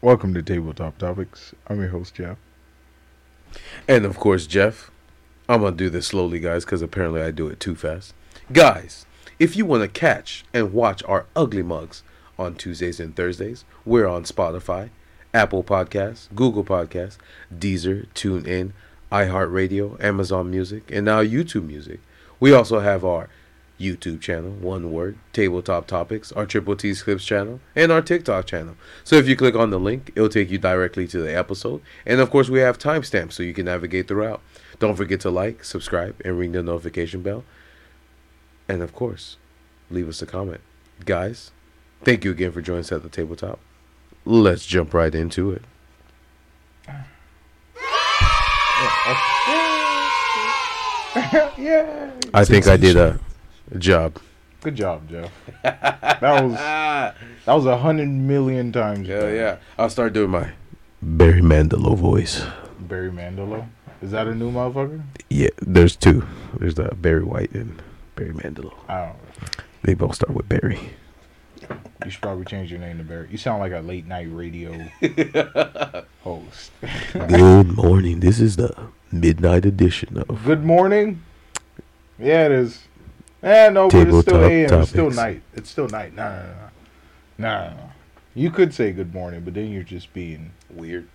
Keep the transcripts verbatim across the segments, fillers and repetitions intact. Welcome to Tabletop Topics. I'm your host, Jeff. And of course, Jeff. I'm going to do this slowly, guys, because apparently I do it too fast. Guys, if you want to catch and watch our ugly mugs on Tuesdays and Thursdays, we're on Spotify, Apple Podcasts, Google Podcasts, Deezer, TuneIn, iHeartRadio, Amazon Music, and now YouTube Music. We also have our YouTube channel, one word, Tabletop Topics, our Triple T's Clips channel, and our TikTok channel. So if you click on the link, it'll take you directly to the episode. And of course, we have timestamps so you can navigate throughout. Don't forget to like, subscribe, and ring the notification bell. And of course, leave us a comment. Guys, thank you again for joining us at the tabletop. Let's jump right into it. Yeah. I think I did a job. Good job, Joe. That was that was a hundred million times. Yeah, yeah. I'll start doing my Barry Manilow voice. Barry Manilow? Is that a new motherfucker? Yeah, there's two. There's the Barry White and Barry Manilow. I don't know. They both start with Barry. You should probably change your name to Barry. You sound like a late night radio host. Good morning. This is the midnight edition of Good Morning. Yeah, it is. Eh, no, but it's still A M. Topics. It's still night. It's still night. Nah, nah, nah, nah, nah. You could say good morning, but then you're just being weird.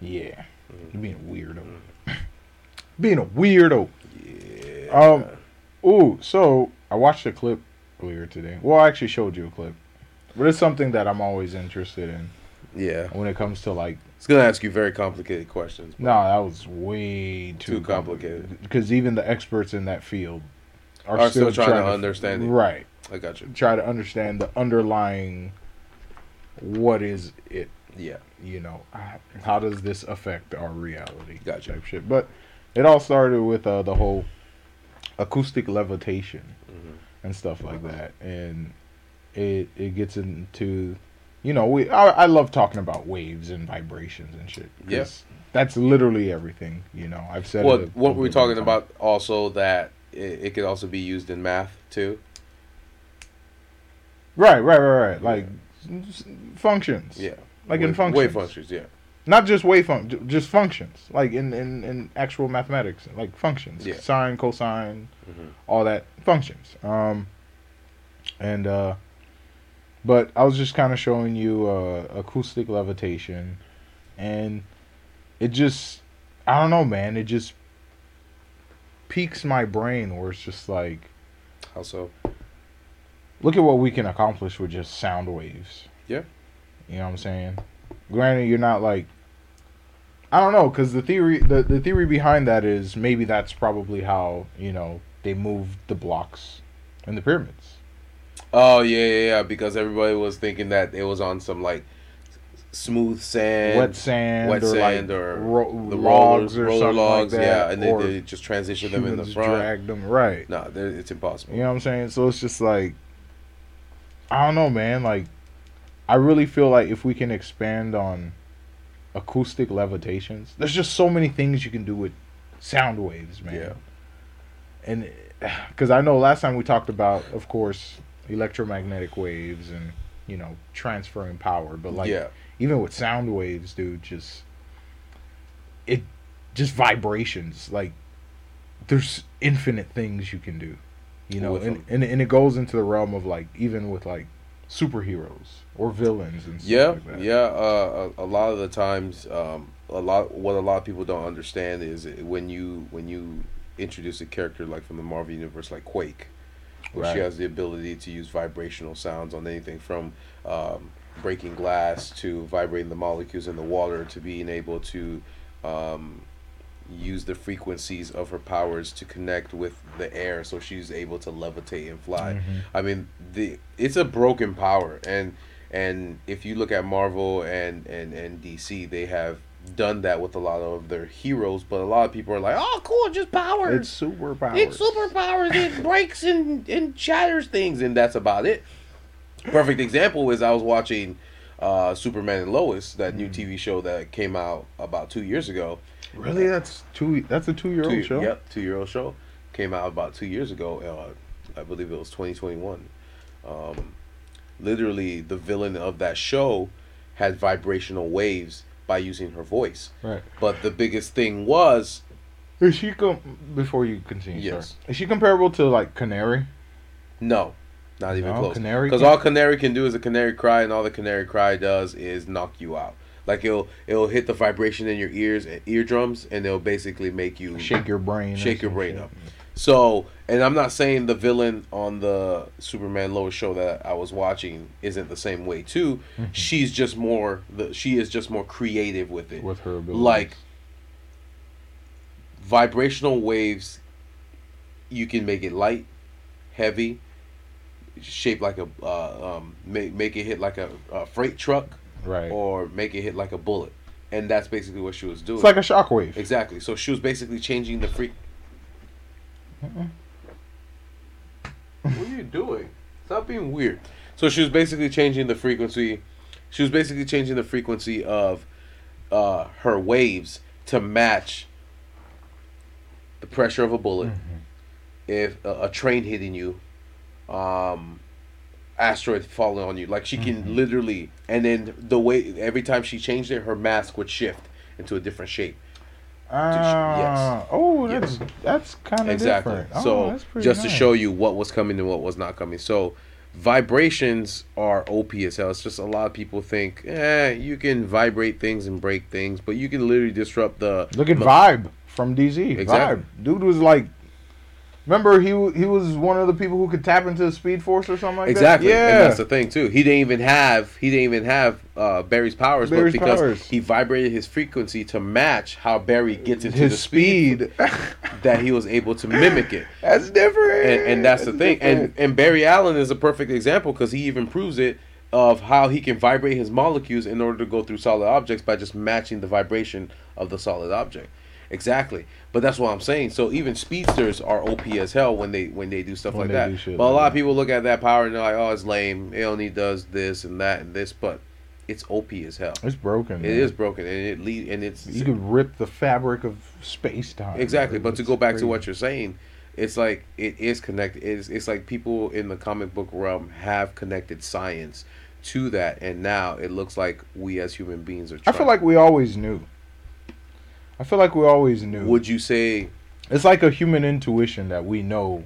Yeah, you're being a weirdo. Being a weirdo. Yeah. Um. Ooh. So I watched a clip earlier today. Well, I actually showed you a clip, but it's something that I'm always interested in. Yeah. When it comes to like, it's gonna ask you very complicated questions. No, that was way too, too complicated. Because even the experts in that field are, are still, still trying, trying to, to understand it. Right. I got you. Try to understand the underlying. What is it? Yeah. You know, how does this affect our reality? Gotcha. Type shit. But it all started with uh, the whole acoustic levitation. Mm-hmm. And stuff like that, and it it gets into, you know, we I, I love talking about waves and vibrations and shit. Yes, that's literally everything. You know, I've said. Well, what we were talking about also that it, it could also be used in math too. Right, right, right, right. Like functions. Yeah, like wave, in functions. Wave functions. Yeah. Not just wave functions, just functions. Like in, in, in actual mathematics, like functions. Yeah. Sine, cosine, mm-hmm. all that. Functions. Um, and, uh, but I was just kind of showing you uh, acoustic levitation. And it just, I don't know, man. It just piques my brain where it's just like. How so? Look at what we can accomplish with just sound waves. Yeah. You know what I'm saying? Granted, you're not like. I don't know, because the theory the, the theory behind that is maybe that's probably how, you know, they moved the blocks and the pyramids. Oh, yeah, yeah, yeah, because everybody was thinking that it was on some, like, smooth sand. Wet sand. Wet sand or, like or ro- the logs rollers, or roller something logs, like that. Yeah, and they, they just transitioned them in the front. Dragged them, right. No, it's impossible. You know what I'm saying? So it's just like, I don't know, man, like, I really feel like if we can expand on acoustic levitations, there's just so many things you can do with sound waves, man. Yeah. And because I know last time we talked about, of course, electromagnetic waves and, you know, transferring power. But like, yeah. even with sound waves, dude, just it just vibrations. Like, there's infinite things you can do, you know, and, and, and it goes into the realm of like even with like superheroes or villains and stuff yeah, like that. Yeah, yeah. Uh, a, a lot of the times, um, a lot what a lot of people don't understand is when you when you introduce a character like from the Marvel universe, like Quake, where right. she has the ability to use vibrational sounds on anything from um, breaking glass to vibrating the molecules in the water to being able to um, use the frequencies of her powers to connect with the air, so she's able to levitate and fly. Mm-hmm. I mean, the it's a broken power, and and if you look at Marvel and, and, and D C, they have done that with a lot of their heroes, but a lot of people are like, oh, cool, just powers. It's superpowers. It's superpowers. It breaks and, and shatters things, and that's about it. Perfect example is I was watching uh, Superman and Lois, that mm. new T V show that came out about two years ago. Really? Uh, that's two. That's a two-year-old two, show? Yep, two-year-old show. Came out about two years ago. Uh, I believe it was twenty twenty-one. Um, literally, the villain of that show had vibrational waves by using her voice. Right. But the biggest thing was... Is she... Com- before you continue, yes. Sorry. Is she comparable to, like, Canary? No. Not even no, close. Canary? Because all Canary can do is a canary cry, and all the canary cry does is knock you out. Like, it'll it'll hit the vibration in your ears and eardrums, and it'll basically make you... Shake your brain. Shake your brain shit. up. So, and I'm not saying the villain on the Superman Lois show that I was watching isn't the same way, too. Mm-hmm. She's just more... The, she is just more creative with it. With her abilities. Like, vibrational waves, you can make it light, heavy, shape like a... Uh, um, make, make it hit like a, a freight truck. Right. Or make it hit like a bullet. And that's basically what she was doing. It's like a shockwave. Exactly. So she was basically changing the freak. Mm-mm. What are you doing? Stop being weird. So she was basically changing the frequency. She was basically changing the frequency of uh, her waves to match the pressure of a bullet. Mm-hmm. If a, a train hitting you, um, asteroid falling on you, like she can mm-hmm. literally, and then the way every time she changed it, her mask would shift into a different shape. Ah, yes. Oh, that's yes. that's kind of exactly. different. Oh, so that's just nice. To show you what was coming and what was not coming. So vibrations are O P as hell. It's just a lot of people think, eh, you can vibrate things and break things, but you can literally disrupt the. Look at m- Vibe from D Z. Exactly. Vibe, dude was like. Remember, he he was one of the people who could tap into the Speed Force or something like exactly. that. Exactly, yeah. And that's the thing too. He didn't even have he didn't even have uh, Barry's powers, Barry's but because powers. He vibrated his frequency to match how Barry gets into his the speed, speed that he was able to mimic it. That's different, and, and that's, that's the thing. Different. And and Barry Allen is a perfect example because he even proves it of how he can vibrate his molecules in order to go through solid objects by just matching the vibration of the solid object. Exactly, but that's what I'm saying. So even speedsters are O P as hell when they when they do stuff when like that. Shit, but a lot yeah. of people look at that power and they're like, "Oh, it's lame. It only does this and that and this." But it's O P as hell. It's broken. It man. is broken, and it lead and it's you could rip the fabric of space time. Exactly, but to go back crazy. to what you're saying, it's like it is connected. It's it's like people in the comic book realm have connected science to that, and now it looks like we as human beings are. Trying. I feel like we always knew. I feel like we always knew. Would you say... It's like a human intuition that we know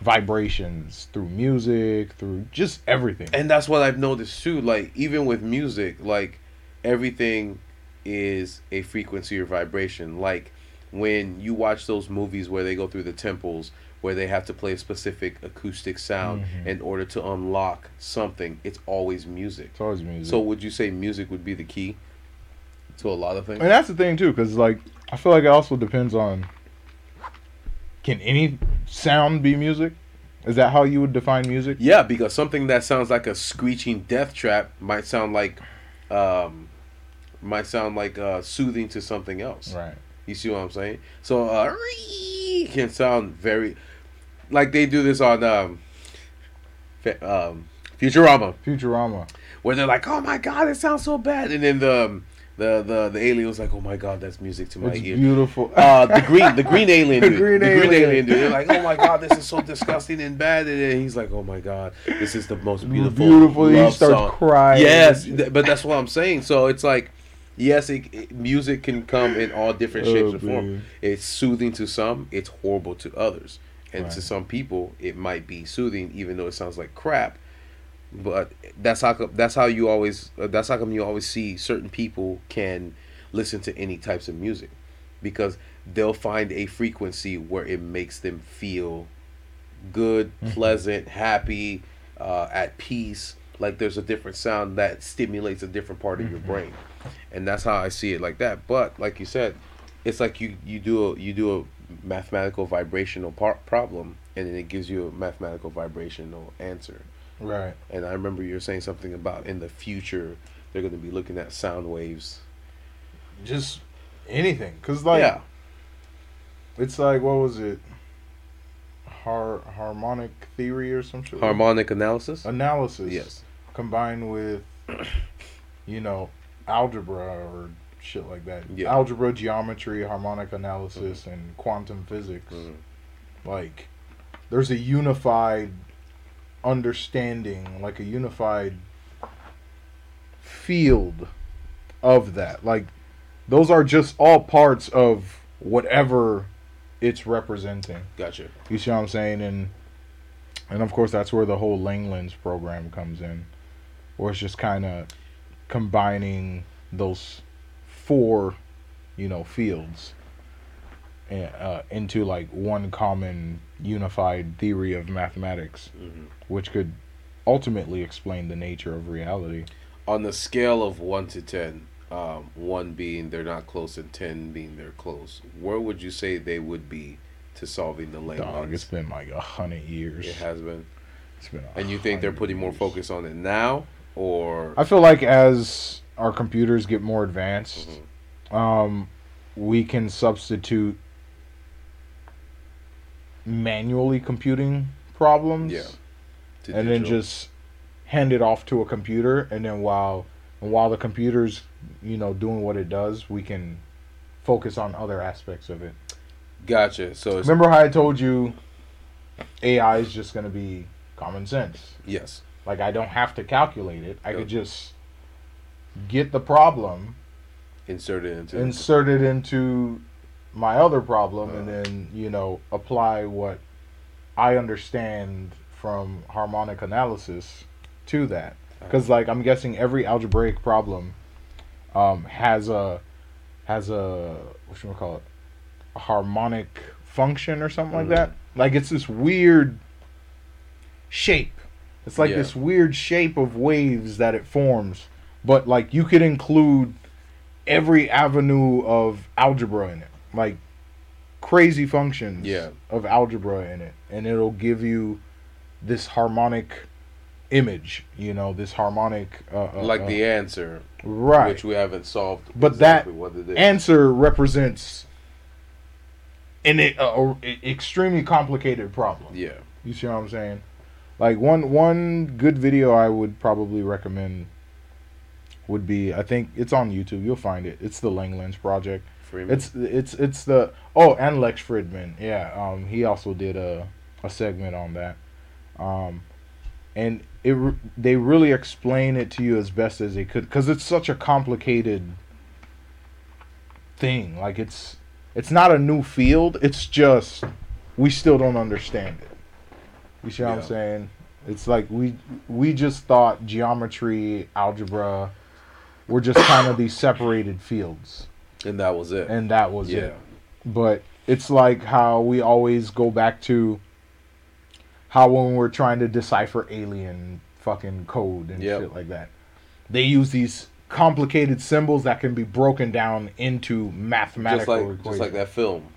vibrations through music, through just everything. And that's what I've noticed too. Like, even with music, like, everything is a frequency or vibration. Like, when you watch those movies where they go through the temples, where they have to play a specific acoustic sound mm-hmm. in order to unlock something, it's always music. It's always music. So would you say music would be the key? To a lot of things. And that's the thing, too, because, like, I feel like it also depends on, can any sound be music? Is that how you would define music? Yeah, because something that sounds like a screeching death trap might sound like, um, might sound like uh, soothing to something else. Right. You see what I'm saying? So, uh, can sound very, like they do this on um, um, Futurama. Futurama. Where they're like, oh, my God, it sounds so bad. And then the... The the the alien was like, oh my God, that's music to my it's ear. Beautiful. Uh, the green the green alien dude. the green the alien, green alien dude. They're like, oh my God, this is so disgusting and bad. And then he's like, oh my God, this is the most beautiful. Beautiful. Love he starts song. Crying. Yes, th- but that's what I'm saying. So it's like, yes, it, it, music can come in all different shapes oh, and forms. It's soothing to some. It's horrible to others. And right. to some people, it might be soothing, even though it sounds like crap. But that's how that's how you always that's how come you always see certain people can listen to any types of music because they'll find a frequency where it makes them feel good, mm-hmm. pleasant, happy, uh, at peace. Like there's a different sound that stimulates a different part of mm-hmm. your brain, and that's how I see it like that. But like you said, it's like you you do a, you do a mathematical vibrational par- problem, and then it gives you a mathematical vibrational answer. Right. And I remember you were saying something about in the future, they're going to be looking at sound waves. Just anything. Because, like, yeah. it's like, what was it? Har- harmonic theory or some shit? Harmonic analysis? Analysis. Yes. Combined with you know, algebra or shit like that. Yeah. Algebra, geometry, harmonic analysis, mm-hmm. and quantum physics. Mm-hmm. Like, there's a unified understanding, like a unified field of that. Like, those are just all parts of whatever it's representing. Gotcha. You see what I'm saying? And and of course, that's where the whole Langlands program comes in, where it's just kind of combining those four, you know, fields uh, into like one common unified theory of mathematics, mm-hmm. which could ultimately explain the nature of reality. On the scale of one to ten, um, one being they're not close and ten being they're close, where would you say they would be to solving the Langlands? Dog, it's been like a hundred years. It has been. It's been. And you think they're putting years. more focus on it now, or? I feel like as our computers get more advanced, mm-hmm. um, we can substitute manually computing problems, yeah, to and digital. Then just hand it off to a computer, and then while and while the computer's, you know, doing what it does, we can focus on other aspects of it. Gotcha. So it's, remember how I told you A I is just going to be common sense? Yes. Like, I don't have to calculate it. I yep. could just get the problem, insert it into insert it into my other problem, uh, and then, you know, apply what I understand from harmonic analysis to that. Because, like, I'm guessing every algebraic problem um, has a has a what should we call it? A harmonic function or something mm-hmm. like that. Like, it's this weird shape. It's like yeah. this weird shape of waves that it forms. But, like, you could include every avenue of algebra in it. Like, crazy functions yeah. of algebra in it. And it'll give you this harmonic image, you know, this harmonic... Uh, uh, like uh, the answer. Right. Which we haven't solved. But exactly that what it is. Answer represents an uh, uh, extremely complicated problem. Yeah. You see what I'm saying? Like, one one good video I would probably recommend would be, I think it's on YouTube. You'll find it. It's the Langlands Project. Freeman. It's it's it's the oh, and Lex Fridman. Yeah, um, he also did a a segment on that, um, and it they really explain it to you as best as they could, because it's such a complicated thing. Like, it's it's not a new field. It's just we still don't understand it. You see what yeah. I'm saying? It's like we we just thought geometry, algebra, were just kind of these separated fields. And that was it. And that was yeah. it. But it's like how we always go back to how when we're trying to decipher alien fucking code and yep. shit like that. They use these complicated symbols that can be broken down into mathematical just like, equations. Just like that film.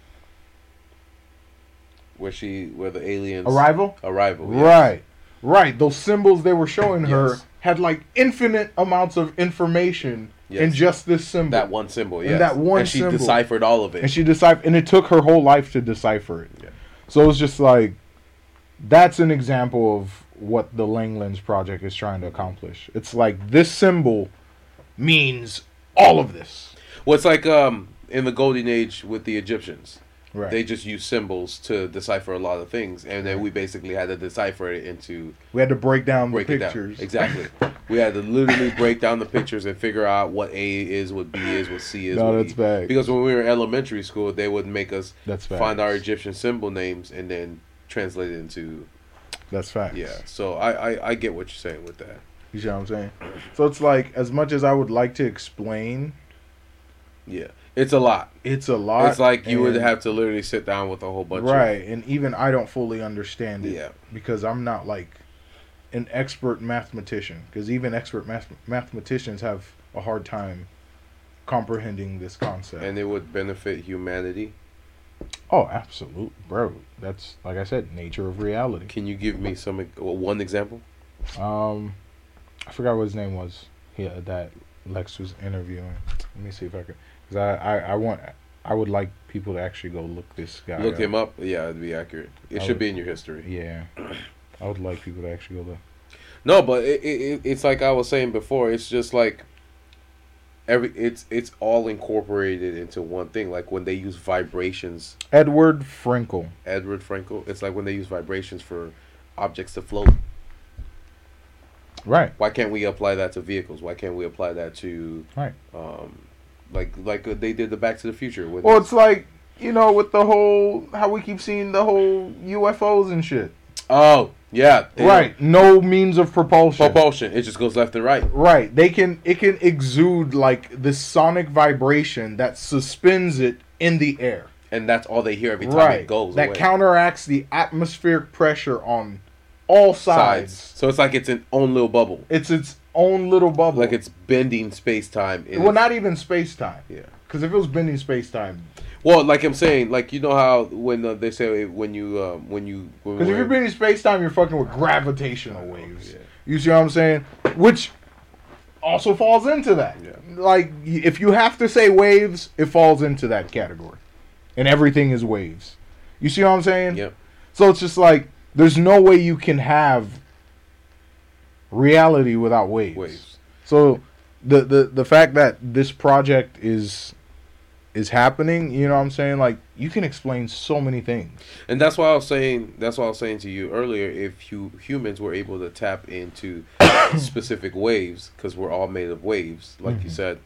Where she, where the aliens... Arrival? Arrival, yes. Right. Right. Those symbols they were showing her yes. had like infinite amounts of information... Yes. And just this symbol. That one symbol, yeah. And that one and she symbol. deciphered all of it. And she deciphered, and it took her whole life to decipher it. Yeah. So it's just like, that's an example of what the Langlands Project is trying to accomplish. It's like, this symbol means all of this. Well, it's like um, in the Golden Age with the Egyptians. Right. They just used symbols to decipher a lot of things, and then we basically had to decipher it into... We had to break down break the pictures. Down. Exactly. We had to literally break down the pictures and figure out what A is, what B is, what C is. No, what that's e. bad. Because when we were in elementary school, they would make us that's find our Egyptian symbol names and then translate it into... That's facts. Yeah, so I, I, I get what you're saying with that. You see what I'm saying? So it's like, as much as I would like to explain... Yeah. It's a lot. It's a lot. It's like you would have to literally sit down with a whole bunch. Right, of... and even I don't fully understand it yeah. because I'm not like an expert mathematician. Because even expert math- mathematicians have a hard time comprehending this concept. And it would benefit humanity. Oh, absolutely, bro. That's, like I said, nature of reality. Can you give me some well, one example? Um, I forgot what his name was. Yeah, that Lex was interviewing. Let me see if I can. Cause I, I, I want I would like people to actually go look this guy. Look up. him up. Yeah, it'd be accurate. It I should would, be in your history. Yeah, I would like people to actually go there. No, but it, it it's like I was saying before. It's just like every it's it's all incorporated into one thing. Like when they use vibrations. Edward Frankel. Edward Frankel. It's like when they use vibrations for objects to float. Right. Why can't we apply that to vehicles? Why can't we apply that to right? Um, like like they did the Back to the Future. With well, it's like you know with the whole how we keep seeing the whole U F Os and shit. Oh yeah. Right. No means of propulsion. Propulsion. It just goes left and right. Right. They can it can exude like this sonic vibration that suspends it in the air. And that's all they hear every time right. it goes. That away. Counteracts the atmospheric pressure on all sides. sides. So it's like it's an own little bubble. It's its own little bubble. Like it's bending space time. Well, not even space time. Yeah. Because if it was bending space time. Well, like I'm saying, like you know how when uh, they say when you uh, when you because if you're bending space time, you're fucking with gravitational waves. Yeah. You see what I'm saying? Which also falls into that. Yeah. Like if you have to say waves, it falls into that category, and everything is waves. You see what I'm saying? Yep. So it's just like. There's no way you can have reality without waves. waves. So the, the the fact that this project is is happening, you know what I'm saying? Like you can explain so many things. And that's why I was saying that's why I was saying to you earlier, if you humans were able to tap into specific waves, because we're all made of waves, like mm-hmm. you said,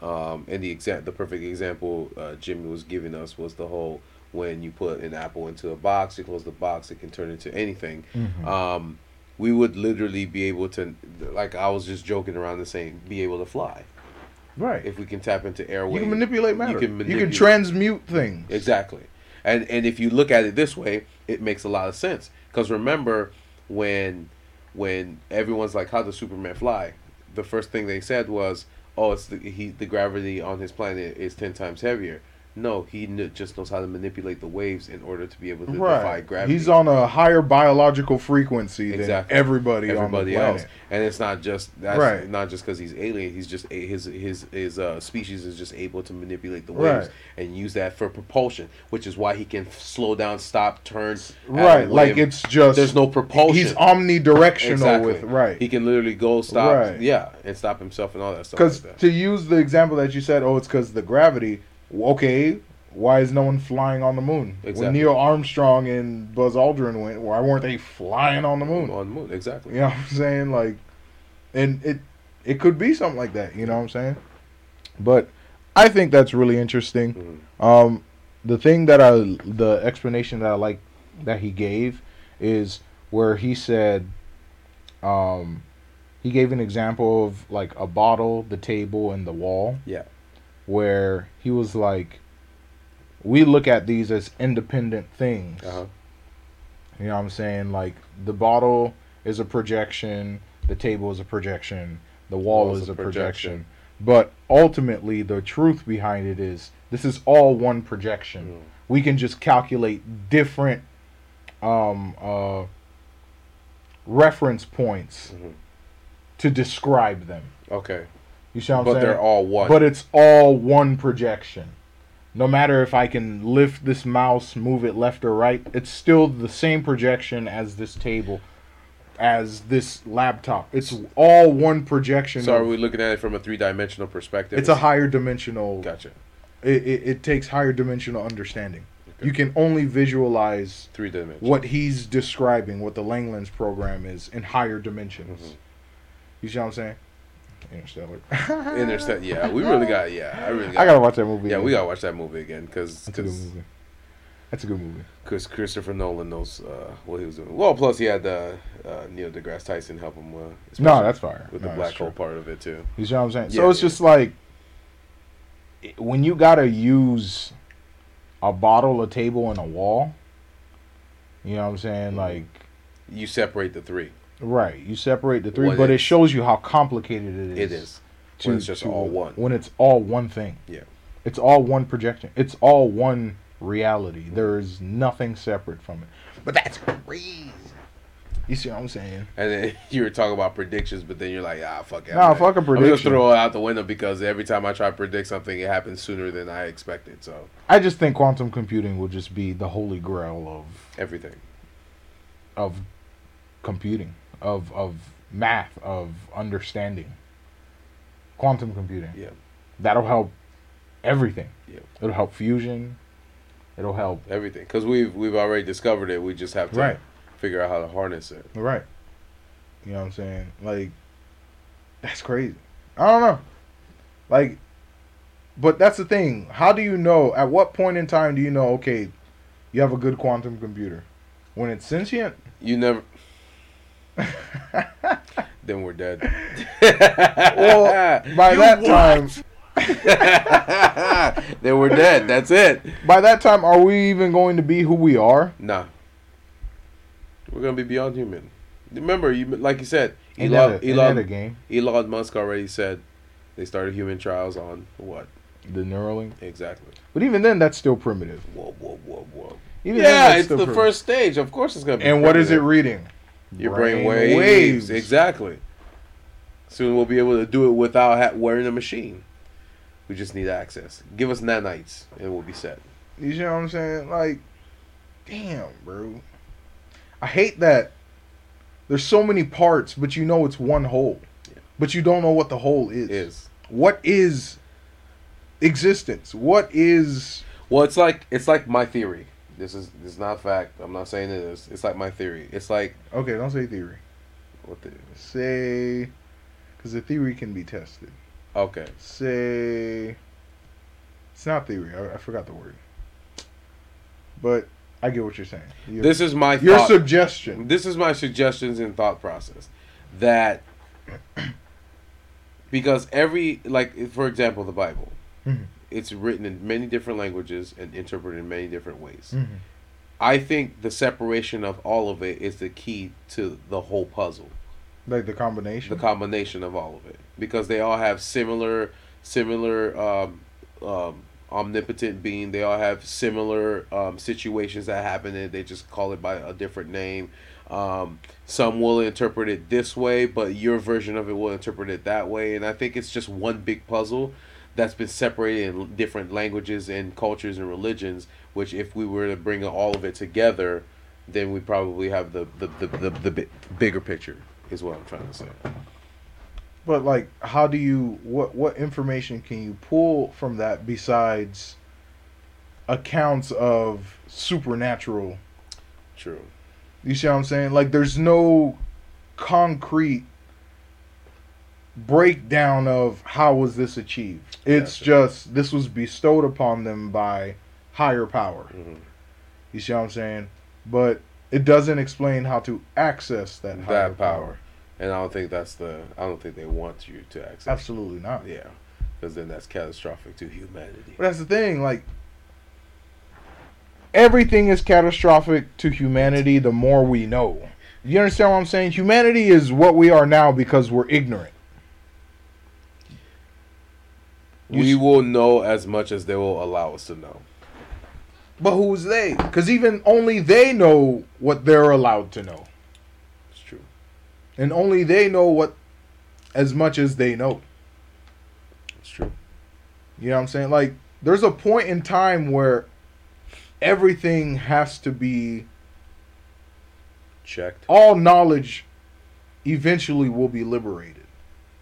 um, and the exact the perfect example uh, Jimmy was giving us was the whole. When you put an apple into a box, you close the box, it can turn into anything. Mm-hmm. Um, we would literally be able to, like I was just joking around and saying, be able to fly. Right. If we can tap into airwaves. You can manipulate matter. You can, manipulate. You can transmute things. Exactly. And, and if you look at it this way, it makes a lot of sense. Because remember, when, when everyone's like, how does Superman fly? The first thing they said was, oh, it's the, he, the gravity on his planet is ten times heavier. No, he kn- just knows how to manipulate the waves in order to be able to right. defy gravity. He's on a higher biological frequency exactly. than everybody, everybody on the else. Planet. And it's not just that's right. not just because he's alien. He's just his his his uh, species is just able to manipulate the waves right. and use that for propulsion, which is why he can slow down, stop, turn. Right, like it's just there's no propulsion. He's omnidirectional exactly. with right. He can literally go stop, right. yeah, and stop himself and all that stuff. Because like to use the example that you said, oh, it's because the gravity. Okay, why is no one flying on the moon? Exactly. When Neil Armstrong and Buzz Aldrin went, why weren't they flying on the moon? On the moon, exactly. You know what I'm saying? Like, and it it could be something like that, you know what I'm saying? But I think that's really interesting. Mm-hmm. Um, the thing that I, the explanation that I like that he gave is where he said, um, he gave an example of like a bottle, the table, and the wall. Yeah. Where he was like, we look at these as independent things. Uh-huh. You know what I'm saying? Like, the bottle is a projection, the table is a projection, the wall, the wall is, is a projection. projection. But ultimately, the truth behind it is, this is all one projection. Mm. We can just calculate different um, uh, reference points mm-hmm. to describe them. Okay. You see what I'm but saying? But they're all one. But it's all one projection. No matter if I can lift this mouse, move it left or right, it's still the same projection as this table, as this laptop. It's all one projection. So of, are we looking at it from a three-dimensional perspective? It's a higher dimensional. Gotcha. It it, it takes higher dimensional understanding. Okay. You can only visualize three dimensions. What he's describing, what the Langlands program is, in higher dimensions. Mm-hmm. You see what I'm saying? Interstellar. Interstellar. Yeah, we really got. Yeah, I really. Got I gotta it. watch that movie. Yeah, again. we gotta watch that movie again because that's, that's a good movie. Because Christopher Nolan knows uh, what he was doing. Well, plus he had uh, uh, Neil deGrasse Tyson help him. Uh, no, that's fire with no, the black hole part of it too. You see what I'm saying? Yeah, so it's yeah. just like when you gotta use a bottle, a table, and a wall. You know what I'm saying? Mm-hmm. Like you separate the three. Right, you separate the three, when but it, it shows you how complicated it is. It is. To, when it's just to, all one. When it's all one thing. Yeah. It's all one projection. It's all one reality. There is nothing separate from it. But that's crazy. You see what I'm saying? And then you were talking about predictions, but then you're like, ah, fuck it. Nah, fuck a prediction. I'm just throw it out the window because every time I try to predict something, it happens sooner than I expected. So I just think quantum computing will just be the holy grail of... Everything. Of computing. Of of math, of understanding. Quantum computing. Yeah. that'll help everything. Yep. It'll help fusion. It'll help everything because we've we've already discovered it. We just have to right. figure out how to harness it. Right. You know what I'm saying? Like, that's crazy. I don't know. Like, but that's the thing. How do you know? At what point in time do you know? Okay, you have a good quantum computer. When it's sentient, you never. Then we're dead. Well, by you that what? time. Then we're dead. That's it. By that time, are we even going to be who we are? Nah. We're gonna be beyond human. Remember, you like you said, Elon, a, Elon, game. Elon Musk already said they started human trials on what? The Neuralink. Exactly. But even then, that's still primitive. Whoa, whoa, whoa, whoa. Even yeah, then, it's the primitive. first stage. Of course, it's gonna be. And primitive. What is it reading? Your brain, brain waves. waves. Exactly. Soon we'll be able to do it without ha- wearing a machine. We just need access. Give us nanites and we'll be set. You know what I'm saying? Like, damn, bro. I hate that there's so many parts, but you know it's one whole. Yeah. But you don't know what the whole is. is. What is existence? What is... Well, it's like it's like my theory. This is this is not fact. I'm not saying it is. It's like my theory. It's like... Okay, don't say theory. What theory? Say... Because the theory can be tested. Okay. Say, it's not theory. I, I forgot the word. But I get what you're saying. You this is my your thought, suggestion. This is my suggestions and thought process. That because every like for example the Bible, mm-hmm. it's written in many different languages and interpreted in many different ways. Mm-hmm. I think the separation of all of it is the key to the whole puzzle. Like the combination? The combination of all of it. Because they all have similar, similar um, um, omnipotent being. They all have similar um, situations that happen. And they just call it by a different name. Um, some will interpret it this way, but your version of it will interpret it that way. And I think it's just one big puzzle that's been separated in different languages and cultures and religions, which if we were to bring all of it together, then we probably have the, the, the, the, the, the bigger picture. Is what I'm trying to say. But like, how do you what what information can you pull from that besides accounts of supernatural? True. You see what I'm saying? Like, there's no concrete breakdown of how was this achieved. It's yeah, sure. just this was bestowed upon them by higher power. Mm-hmm. You see what I'm saying? But it doesn't explain how to access that that higher power. power, and I don't think that's the. I don't think they want you to access. Absolutely not. Yeah, because then that's catastrophic to humanity. But that's the thing. Like, everything is catastrophic to humanity. The more we know, you understand what I'm saying? Humanity is what we are now because we're ignorant. You we s- will know as much as they will allow us to know. But who's they? Because even only they know what they're allowed to know. It's true. And only they know what as much as they know. It's true. You know what I'm saying? Like, there's a point in time where everything has to be checked. All knowledge eventually will be liberated.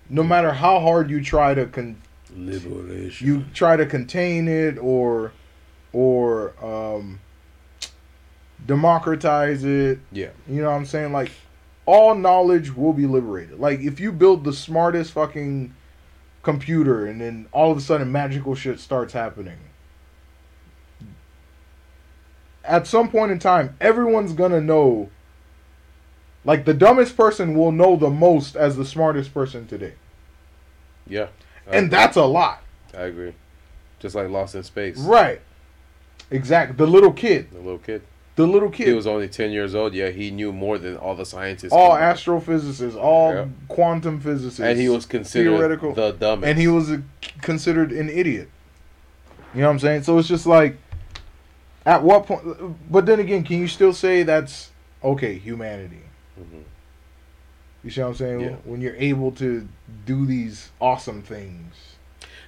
No mm-hmm. matter how hard you try to con- Liberation. You try to contain it or... or um, democratize it. Yeah. You know what I'm saying? Like, all knowledge will be liberated. Like, if you build the smartest fucking computer and then all of a sudden magical shit starts happening, at some point in time, everyone's gonna know. Like, the dumbest person will know the most as the smartest person today. Yeah. I and agree. That's a lot. I agree. Just like Lost in Space. Right. Exactly. The little kid. The little kid. The little kid. He was only ten years old. Yeah, he knew more than all the scientists. All knew. Astrophysicists, all yeah. quantum physicists. And he was considered theoretical, the dumbest. And he was a, considered an idiot. You know what I'm saying? So it's just like, at what point... But then again, can you still say that's, okay, humanity? Mm-hmm. You see what I'm saying? Yeah. When you're able to do these awesome things.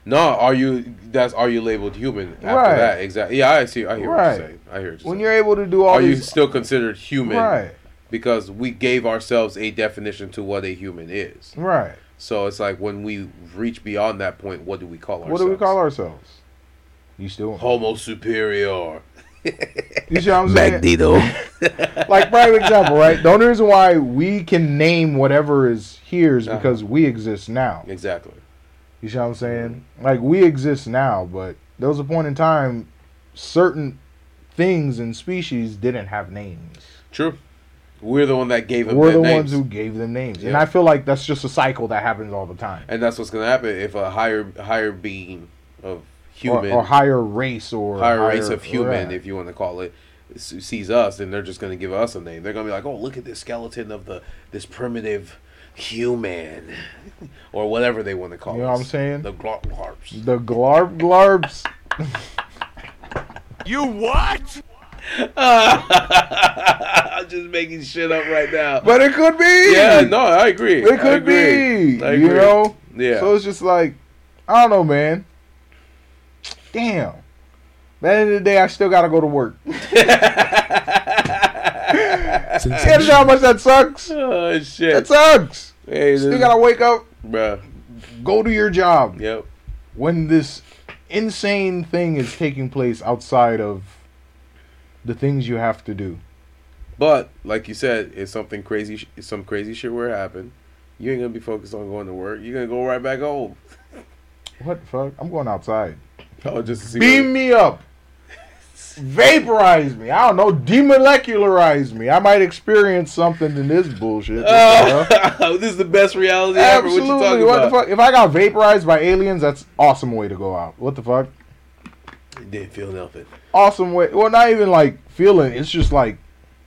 No, are you? That's are you labeled human after right. that? Exactly. Yeah, I see. I hear right. what you're saying. I hear what you're when saying. You're able to do all. Are these... you still considered human? Right. Because we gave ourselves a definition to what a human is. Right. So it's like when we reach beyond that point, what do we call ourselves? What do we call ourselves? You still Homo superior. You see what I'm saying? Magneto. Like, prime example, right? The only reason why we can name whatever is here is uh-huh. because we exist now. Exactly. You see what I'm saying? Like, we exist now, but there was a point in time certain things and species didn't have names. True. We're the one that gave them We're the names. ones who gave them names. Yeah. And I feel like that's just a cycle that happens all the time. And that's what's going to happen if a higher higher being of human... Or, or higher race or... Higher, higher race of human, yeah. if you want to call it, sees us, then they're just going to give us a name. They're going to be like, oh, look at this skeleton of the this primitive human. Or whatever they want to call it. You know us. What I'm saying? The glarp glarps. The glarp glarps. You what? I'm just making shit up right now. But it could be. Yeah, no, I agree. It could agree. be. I agree. You know? Yeah. So it's just like, I don't know, man. Damn. At the end of the day, I still got to go to work. You know how much that sucks? Oh, shit. That sucks. Hey, still got to wake up. Bruh. Go to your job. Yep. When this insane thing is taking place outside of the things you have to do. But, like you said, if something crazy, sh- if some crazy shit were to happen, you ain't going to be focused on going to work. You're going to go right back home. What the fuck? I'm going outside. Oh, just to see Beam what... me up. Vaporize me. I don't know. Demolecularize me. I might experience something in this bullshit. Uh, this is the best reality Absolutely. ever. What you talking what about? The fuck? If I got vaporized by aliens, that's an awesome way to go out. What the fuck? It didn't feel nothing. Awesome way. Well, not even like feeling. It's just like,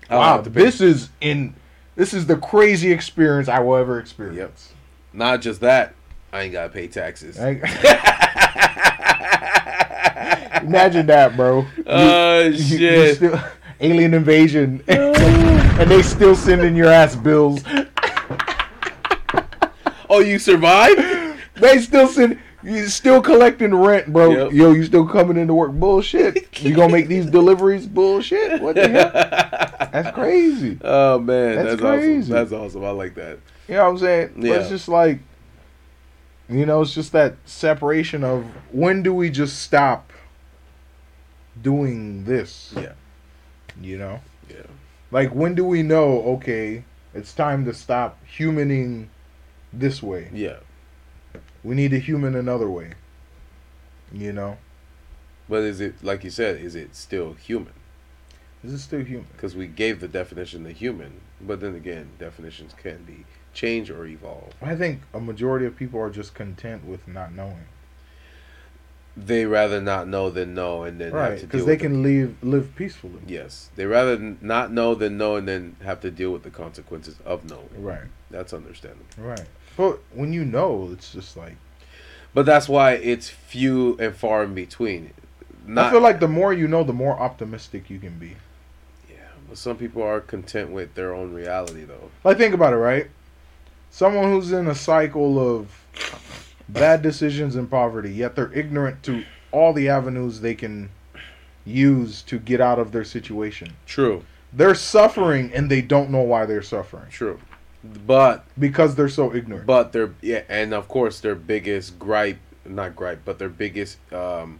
wow, this is in. This is the crazy experience I will ever experience. Yep. Not just that. I ain't gotta pay taxes. Imagine that, bro. Oh, you, shit. You, you still, alien invasion. And they still sending your ass bills. Oh, you survived? They still send... You still collecting rent, bro. Yep. Yo, you still coming into work. Bullshit. You gonna make these deliveries? Bullshit. What the hell? That's crazy. Oh, man. That's, that's crazy. Awesome. That's awesome. I like that. You know what I'm saying? Yeah. But it's just like... You know, it's just that separation of when do we just stop doing this? Yeah. You know? Yeah. Like, when do we know, okay, it's time to stop humaning this way? Yeah. We need to human another way. You know? But is it, like you said, is it still human? Is it still human? Because we gave the definition to human, but then again, definitions can be change or evolve. I think a majority of people are just content with not knowing. They rather not know than know, and then right, have to deal with it. Because they can leave, live peacefully. Yes. They rather not know than know, and then have to deal with the consequences of knowing. Right. That's understandable. Right. But when you know, it's just like... But that's why it's few and far in between. Not, I feel like the more you know, the more optimistic you can be. Yeah. But some people are content with their own reality, though. Like, think about it, right? Someone who's in a cycle of bad decisions and poverty, yet they're ignorant to all the avenues they can use to get out of their situation. True. They're suffering and they don't know why they're suffering. True. But because they're so ignorant. But they're yeah, and of course their biggest gripe, not gripe, but their biggest um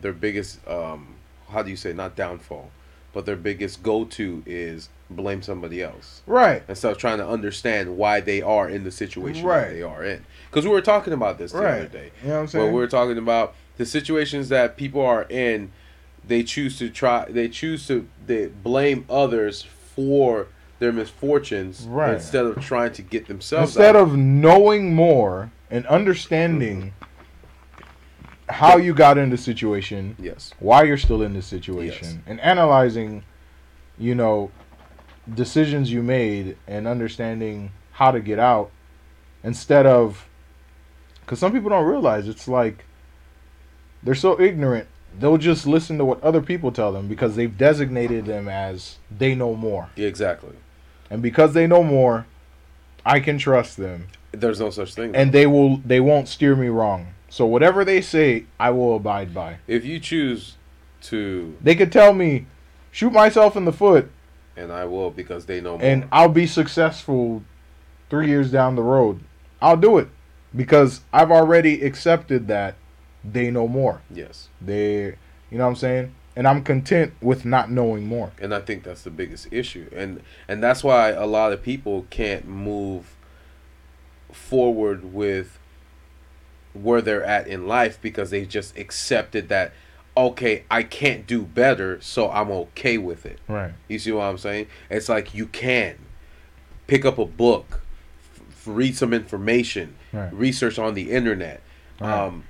their biggest um how do you say not downfall, but their biggest go-to is blame somebody else. Right. Instead of trying to understand why they are in the situation right. that they are in. Because we were talking about this the right. other day. You know what I'm saying? When we were talking about the situations that people are in, they choose to try, they choose to they blame others for their misfortunes right. instead of trying to get themselves Instead out. of knowing more and understanding mm-hmm. how you got in the situation, yes. why you're still in the situation, yes. and analyzing, you know, decisions you made and understanding how to get out instead of, because some people don't realize it's like they're so ignorant they'll just listen to what other people tell them because they've designated them as they know more. Exactly. And because they know more, I can trust them. There's no such thing. And they will they won't steer me wrong. So whatever they say, I will abide by. If you choose to, they could tell me shoot myself in the foot. And I will, because they know more. And I'll be successful three years down the road. I'll do it. because I've already accepted that they know more. Yes. They, you know what I'm saying? And I'm content with not knowing more. And I think that's the biggest issue. And and that's why a lot of people can't move forward with where they're at in life, because they just accepted that, okay, I can't do better, so I'm okay with it. Right. You see what I'm saying? It's like, you can pick up a book, f- read some information, right. research on the internet. Right. Um,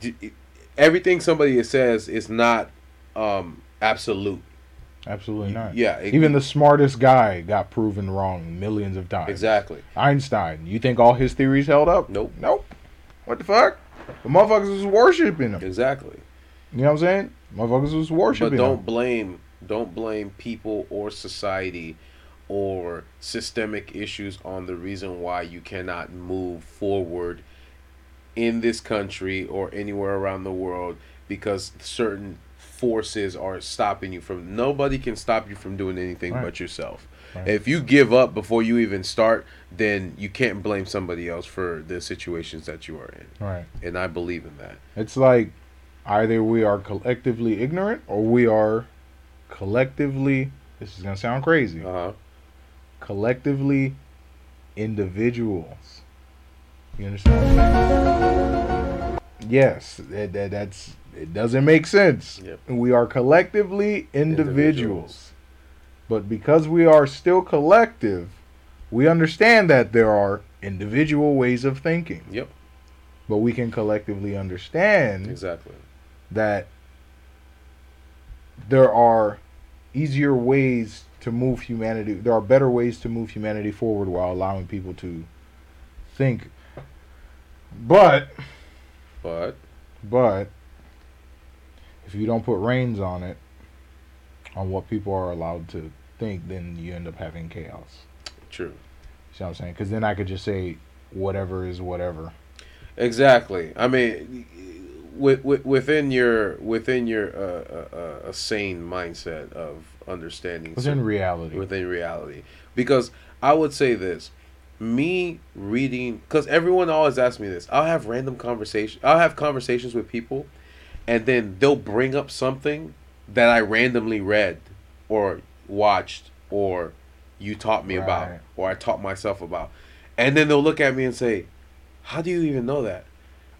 d- everything somebody says is not um, absolute. Absolutely not. Yeah. It, Even the smartest guy got proven wrong millions of times. Exactly. Einstein, you think all his theories held up? Nope. Nope. What the fuck? The motherfuckers was worshiping him. Exactly. You know what I'm saying? Motherfuckers was worshiping him. But don't him. blame, don't blame people or society or systemic issues on the reason why you cannot move forward in this country or anywhere around the world, because certain forces are stopping you from. Nobody can stop you from doing anything right. but yourself. Right. If you give up before you even start, then you can't blame somebody else for the situations that you are in. Right. And I believe in that. It's like, either we are collectively ignorant or we are collectively, this is going to sound crazy, uh-huh. collectively individuals. You understand? Yes, that, that that's it doesn't make sense. Yep. We are collectively individuals. individuals. But because we are still collective, we understand that there are individual ways of thinking. Yep. But we can collectively understand exactly that there are easier ways to move humanity. There are better ways to move humanity forward while allowing people to think. But, but, but, if you don't put reins on it, on what people are allowed to think, then you end up having chaos. True. You see what I'm saying? Because then I could just say whatever is whatever. Exactly. I mean, with, with, within your within your uh, uh, uh, sane mindset of understanding. Within certain, reality. Within reality. Because I would say this, me reading, because everyone always asks me this. I'll have random conversation. I'll have conversations with people, and then they'll bring up something that I randomly read or watched, or you taught me right. about, or I taught myself about. And then they'll look at me and say, how do you even know that?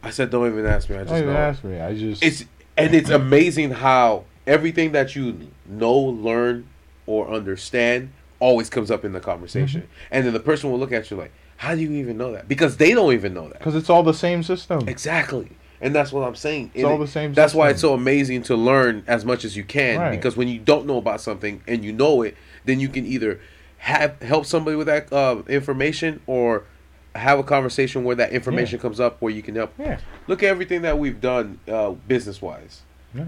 I said, don't even ask me. I just don't know. Even ask me. I just... It's, and it's amazing how everything that you know, learn, or understand always comes up in the conversation. Mm-hmm. And then the person will look at you like, how do you even know that? Because they don't even know that. Because it's all the same system. Exactly. And that's what I'm saying. It's it, all the same. That's system. Why it's so amazing to learn as much as you can. Right. Because when you don't know about something and you know it, then you can either have help somebody with that uh, information, or have a conversation where that information yeah. comes up where you can help. Yeah. Look at everything that we've done uh, business-wise. Yeah.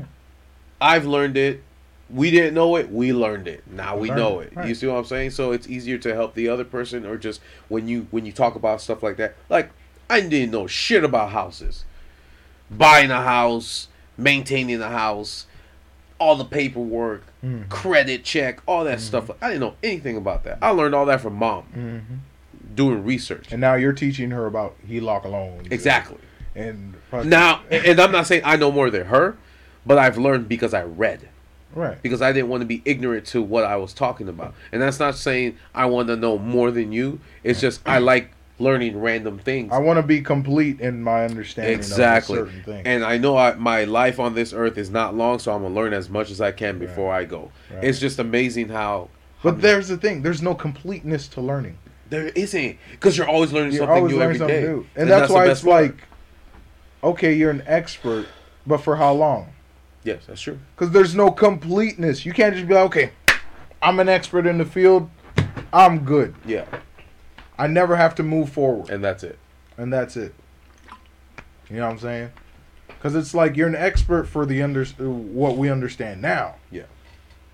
I've learned it. We didn't know it. We learned it. Now we, we know it. it. Right. You see what I'm saying? So it's easier to help the other person, or just when you when you talk about stuff like that. Like, I didn't know shit about houses. Buying a house, maintaining a house, all the paperwork, mm-hmm. credit check, all that mm-hmm. stuff. I didn't know anything about that. I learned all that from mom mm-hmm. doing research. And now you're teaching her about HELOC loans. Exactly. And probably- now, and I'm not saying I know more than her, but I've learned because I read. Right. Because I didn't want to be ignorant to what I was talking about. And that's not saying I want to know more than you. It's just I like learning random things. I want to be complete in my understanding exactly. of certain things. And I know I, my life on this earth is not long, so I'm going to learn as much as I can right. before I go. Right. It's just amazing how... But how there's many, the thing. There's no completeness to learning. There isn't. Because you're always learning you're something always new learning every something day. New. And, and that's, that's why it's like, part. okay, you're an expert, but for how long? Yes, that's true. Because there's no completeness. You can't just be like, okay, I'm an expert in the field. I'm good. Yeah. I never have to move forward. And that's it. And that's it. You know what I'm saying? Because it's like you're an expert for the under what we understand now. Yeah.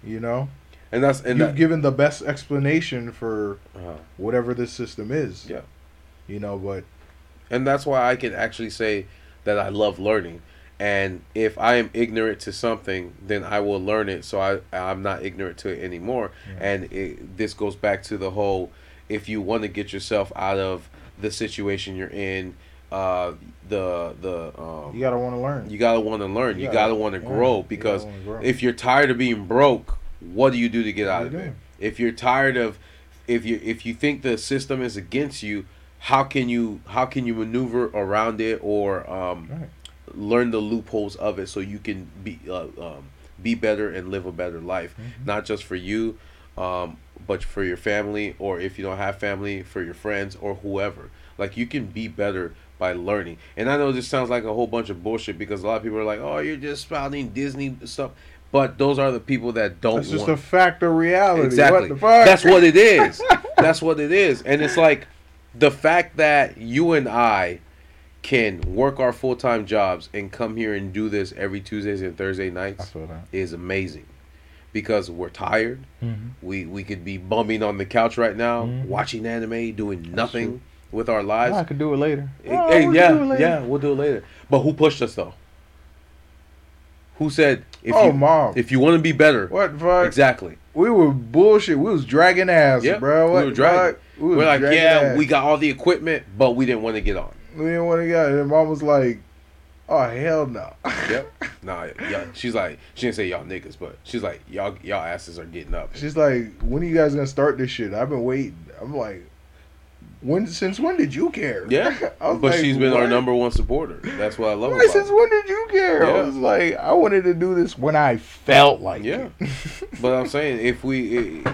You know? And that's and You've that, given the best explanation for uh-huh. whatever this system is. Yeah. You know, but... And that's why I can actually say that I love learning. And if I am ignorant to something, then I will learn it, so I, I'm not ignorant to it anymore. Yeah. And it, this goes back to the whole... If you want to get yourself out of the situation you're in, uh, the the um, you gotta want to learn. You gotta want to learn. You, you gotta, gotta want to grow, because you grow. If you're tired of being broke, what do you do to get out of it? If you're tired of, if you if you think the system is against you, how can you how can you maneuver around it, or um, right. learn the loopholes of it so you can be uh, um, be better and live a better life, mm-hmm. not just for you, um, but for your family, or if you don't have family, for your friends or whoever. Like, you can be better by learning. And I know this sounds like a whole bunch of bullshit, because a lot of people are like, "Oh, you're just spouting Disney stuff." But those are the people that don't want. That's just want. a fact of reality. Exactly. What the fuck? That's what it is. That's what it is. And it's like, the fact that you and I can work our full-time jobs and come here and do this every Tuesdays and Thursday nights is amazing. Because we're tired. Mm-hmm. We we could be bumming on the couch right now, mm-hmm. watching anime, doing nothing with our lives. No, I could do it later. It, oh, hey, we'll yeah, do it later. Yeah, we'll do it later. But who pushed us, though? Who said, if oh, you mom. if you want to be better, what the fuck? Exactly. We were bullshit. We was dragging ass, yep. bro. What we were dragging. We were we're like, dragging yeah, ass. We got all the equipment, but we didn't want to get on. We didn't want to get on. And mom was like, "Oh hell no." Yep. Nah. Yeah. She's like, she didn't say y'all niggas, but she's like, y'all y'all asses are getting up. She's like, "When are you guys gonna start this shit? I've been waiting." I'm like, When since when did you care? Yeah, but like, she's been what? our number one supporter. That's what I love. Right, about since it. when did you care? Yeah. I was like, I wanted to do this when I felt like yeah. it. But I'm saying, if we it,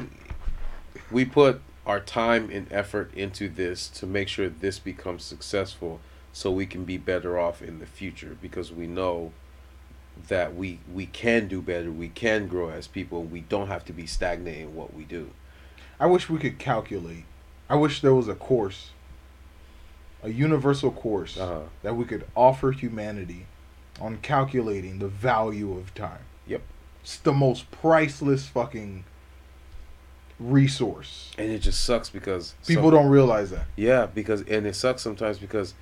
we put our time and effort into this to make sure this becomes successful, so we can be better off in the future, because we know that we we can do better. We can grow as people. We don't have to be stagnant in what we do. I wish we could calculate. I wish there was a course, a universal course, uh-huh. that we could offer humanity on calculating the value of time. Yep. It's the most priceless fucking resource. And it just sucks because... People some, don't realize that. Yeah, because and it sucks sometimes because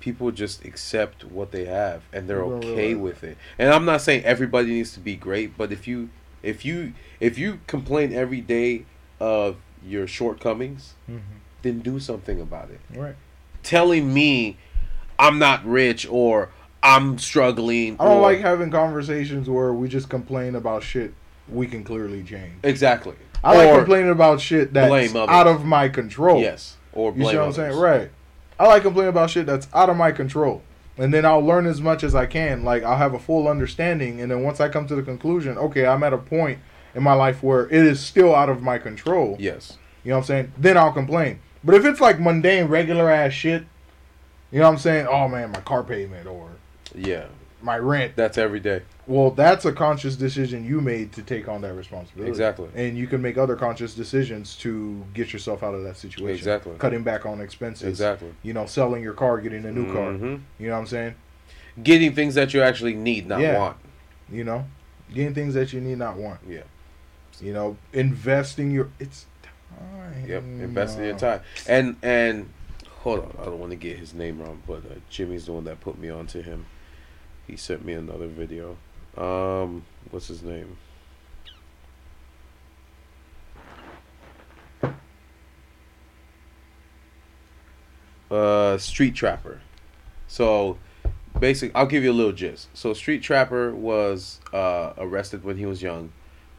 people just accept what they have, and they're people okay with it. And I'm not saying everybody needs to be great, but if you if you, if you complain every day of your shortcomings, mm-hmm. then do something about it. Right. Telling me I'm not rich or I'm struggling. I don't or, like having conversations where we just complain about shit we can clearly change. Exactly. I or like complaining about shit that's out of my control. Yes. Or blame you see what others. I'm saying? Right. I like complaining about shit that's out of my control. And then I'll learn as much as I can. Like, I'll have a full understanding. And then once I come to the conclusion, okay, I'm at a point in my life where it is still out of my control. Yes. You know what I'm saying? Then I'll complain. But if it's like mundane, regular ass shit, you know what I'm saying? Oh man, my car payment or yeah, my rent. That's every day. Well, that's a conscious decision you made to take on that responsibility. Exactly. And you can make other conscious decisions to get yourself out of that situation. Exactly. Cutting back on expenses. Exactly. You know, selling your car, getting a new mm-hmm. car. You know what I'm saying? Getting things that you actually need, not yeah. want. You know? Getting things that you need, not want. Yeah. You know, investing your it's time. Yep, investing your time. And and hold on, I don't want to get his name wrong, but uh, Jimmy's the one that put me on to him. He sent me another video. Um, what's his name? Uh, Street Trapper. So, basically, I'll give you a little gist. So, Street Trapper was uh, arrested when he was young,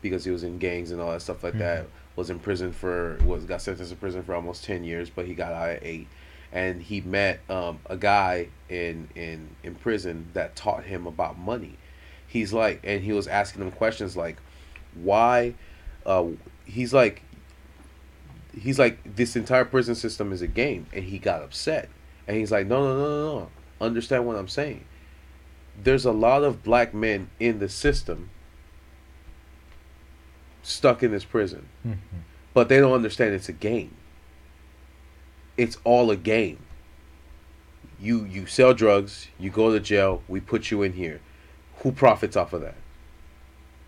because he was in gangs and all that stuff like mm-hmm. that, was in prison for, was got sentenced to prison for almost ten years, but he got out at eight. And he met um, a guy in, in, in prison that taught him about money. He's like, and he was asking him questions like, why, uh, he's like, he's like, this entire prison system is a game. And he got upset. And he's like, no, no, no, no, no. Understand what I'm saying. There's a lot of black men in the system stuck in this prison, mm-hmm. but they don't understand it's a game. It's all a game. You you sell drugs, you go to jail, we put you in here. Who profits off of that?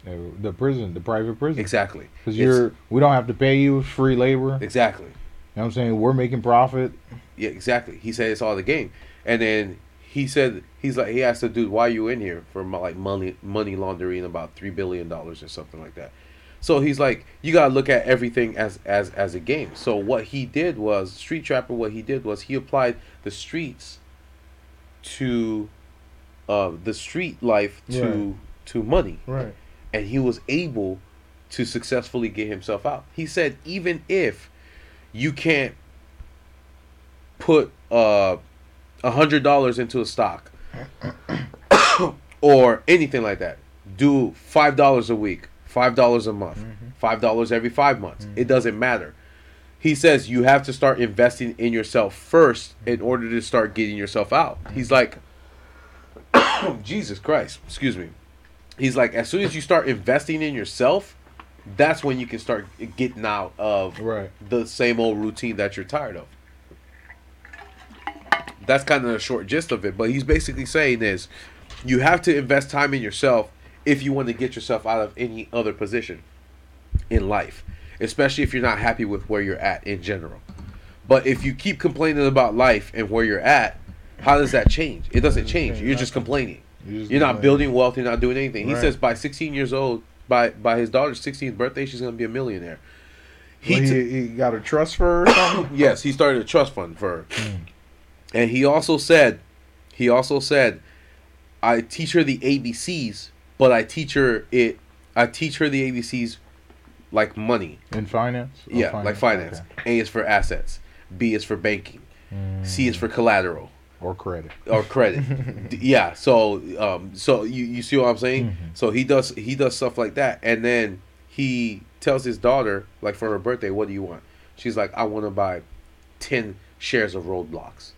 The prison, the private prison. Exactly. Because you're, we don't have to pay you, free labor. Exactly. You know what I'm saying? We're making profit. Yeah, exactly. He said it's all the game, and then he said he's like he asked the dude, "Why are you in here for like money money laundering about three billion dollars or something like that?" So he's like, you gotta look at everything as as as a game. So what he did was, Street Trapper, what he did was he applied the streets to uh, the street life to right. to money. Right. And he was able to successfully get himself out. He said, even if you can't put uh, one hundred dollars into a stock or anything like that, do five dollars a week, five dollars a month, mm-hmm. five dollars every five months. Mm-hmm. It doesn't matter. He says you have to start investing in yourself first in order to start getting yourself out. He's like, Jesus Christ, excuse me. He's like, as soon as you start investing in yourself, that's when you can start getting out of right. the same old routine that you're tired of. That's kind of the short gist of it. But he's basically saying is, you have to invest time in yourself if you want to get yourself out of any other position in life, especially if you're not happy with where you're at in general. But if you keep complaining about life and where you're at, how does that change? It doesn't change. You're just complaining. You're not building wealth. You're not doing anything. He says by sixteen years old, by by his daughter's sixteenth birthday, she's going to be a millionaire. He, well, he, he got a trust for her or something? Yes, he started a trust fund for her. Mm. And he also said, he also said, I teach her the A B Cs, but I teach her it. I teach her the A B Cs like money. In finance? Yeah, finance? like finance. Okay. A is for assets. B is for banking. Mm. C is for collateral. Or credit. Or credit. Yeah. So, um, so you, you see what I'm saying? Mm-hmm. So he does he does stuff like that, and then he tells his daughter, like for her birthday, what do you want? She's like, I want to buy ten shares of Roblox.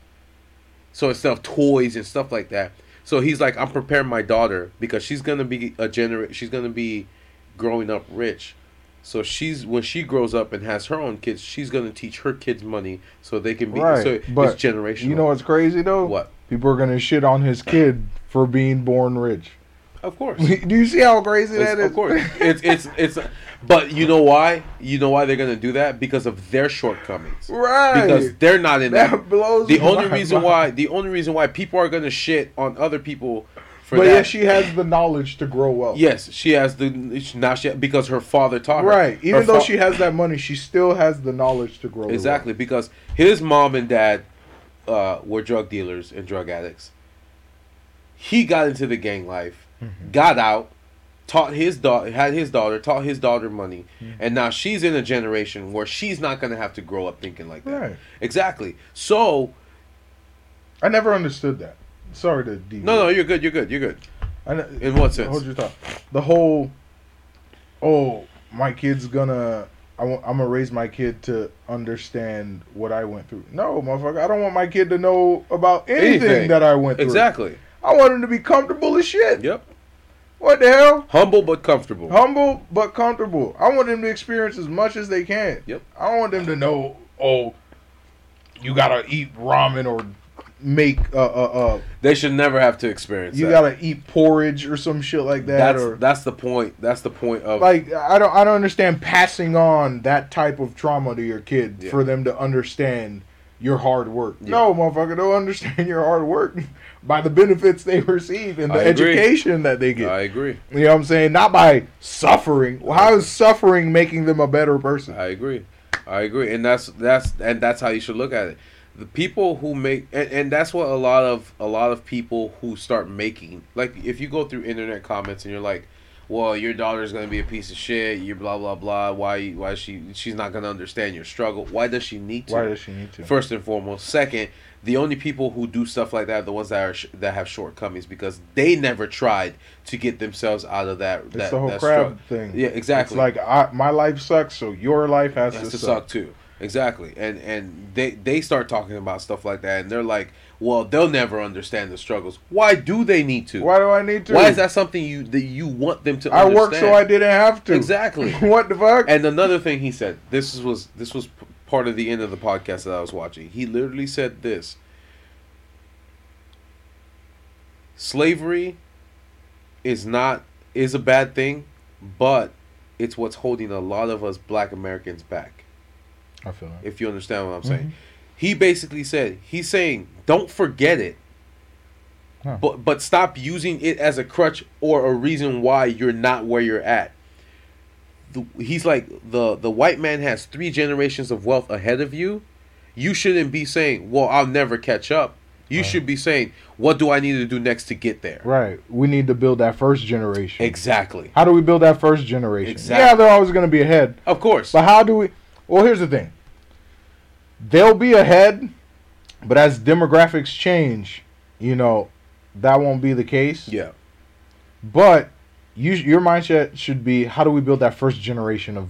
So instead of toys and stuff like that. So he's like, I'm preparing my daughter because she's gonna be a gener- She's gonna be growing up rich. So she's when she grows up and has her own kids, she's gonna teach her kids money so they can be. Right, so but it's generational. You know what's crazy though? What? People are gonna shit on his kid for being born rich. Of course. Do you see how crazy it's, that is? Of course. It's it's it's. But you know why? You know why they're gonna do that? Because of their shortcomings. Right. Because they're not in that. That blows. The only reason mind. why the only reason why people are gonna shit on other people. But that. yeah, she has the knowledge to grow up. Yes, she has the now she because her father taught her. Right, even her though fa- she has that money, she still has the knowledge to grow. Exactly, up. Because his mom and dad uh, were drug dealers and drug addicts. He got into the gang life, mm-hmm. got out, taught his daughter, had his daughter, taught his daughter money, mm-hmm. and now she's in a generation where she's not going to have to grow up thinking like that. Right. Exactly. So, I never understood that. Sorry to deviate. No, no, you're good. You're good. You're good. I know, in what sense? Hold your thought. The whole, oh, my kid's gonna, I w- I'm gonna raise my kid to understand what I went through. No, motherfucker, I don't want my kid to know about anything, anything. that I went through. Exactly. I want him to be comfortable as shit. Yep. What the hell? Humble but comfortable. Humble but comfortable. I want them to experience as much as they can. Yep. I don't want them to know, oh, you gotta eat ramen or make uh, uh uh they should never have to experience you that. Gotta eat porridge or some shit like that. That's or, that's the point that's the point of like I don't I don't understand passing on that type of trauma to your kid yeah. for them to understand your hard work. Yeah. No, motherfucker, they'll understand your hard work by the benefits they receive and the I education agree. that they get. I agree. You know what I'm saying? Not by suffering. Well, how is suffering making them a better person? I agree. I agree. And that's that's and that's how you should look at it. The people who make and, and that's what a lot of a lot of people who start making, like if you go through internet comments and you're like, well, your daughter's gonna be a piece of shit, you're blah blah blah, why why she she's not gonna understand your struggle. Why does she need to? Why does she need to? First and foremost. Second, the only people who do stuff like that are the ones that are sh- that have shortcomings because they never tried to get themselves out of that. It's that, the whole that crab struggle. thing. Yeah, exactly. It's like I, my life sucks, so your life has, has to, to suck, suck too. Exactly, and and they they start talking about stuff like that, and they're like, "Well, they'll never understand the struggles. Why do they need to? Why do I need to? Why is that something you that you want them to? I understand? worked so I didn't have to. Exactly. What the fuck?" And another thing he said, this was this was part of the end of the podcast that I was watching. He literally said this: slavery is not is a bad thing, but it's what's holding a lot of us Black Americans back. I feel that. If you understand what I'm saying. Mm-hmm. He basically said, he's saying, don't forget it, huh. but but stop using it as a crutch or a reason why you're not where you're at. the, he's like, the, the white man has three generations of wealth ahead of you. You shouldn't be saying, well, I'll never catch up. You right. should be saying, what do I need to do next to get there? Right. We need to build that first generation. Exactly. How do we build that first generation? Exactly. Yeah, they're always going to be ahead. Of course. But how do we... Well, here's the thing. They'll be ahead, but as demographics change, you know, that won't be the case. Yeah. But you, your mindset should be, how do we build that first generation of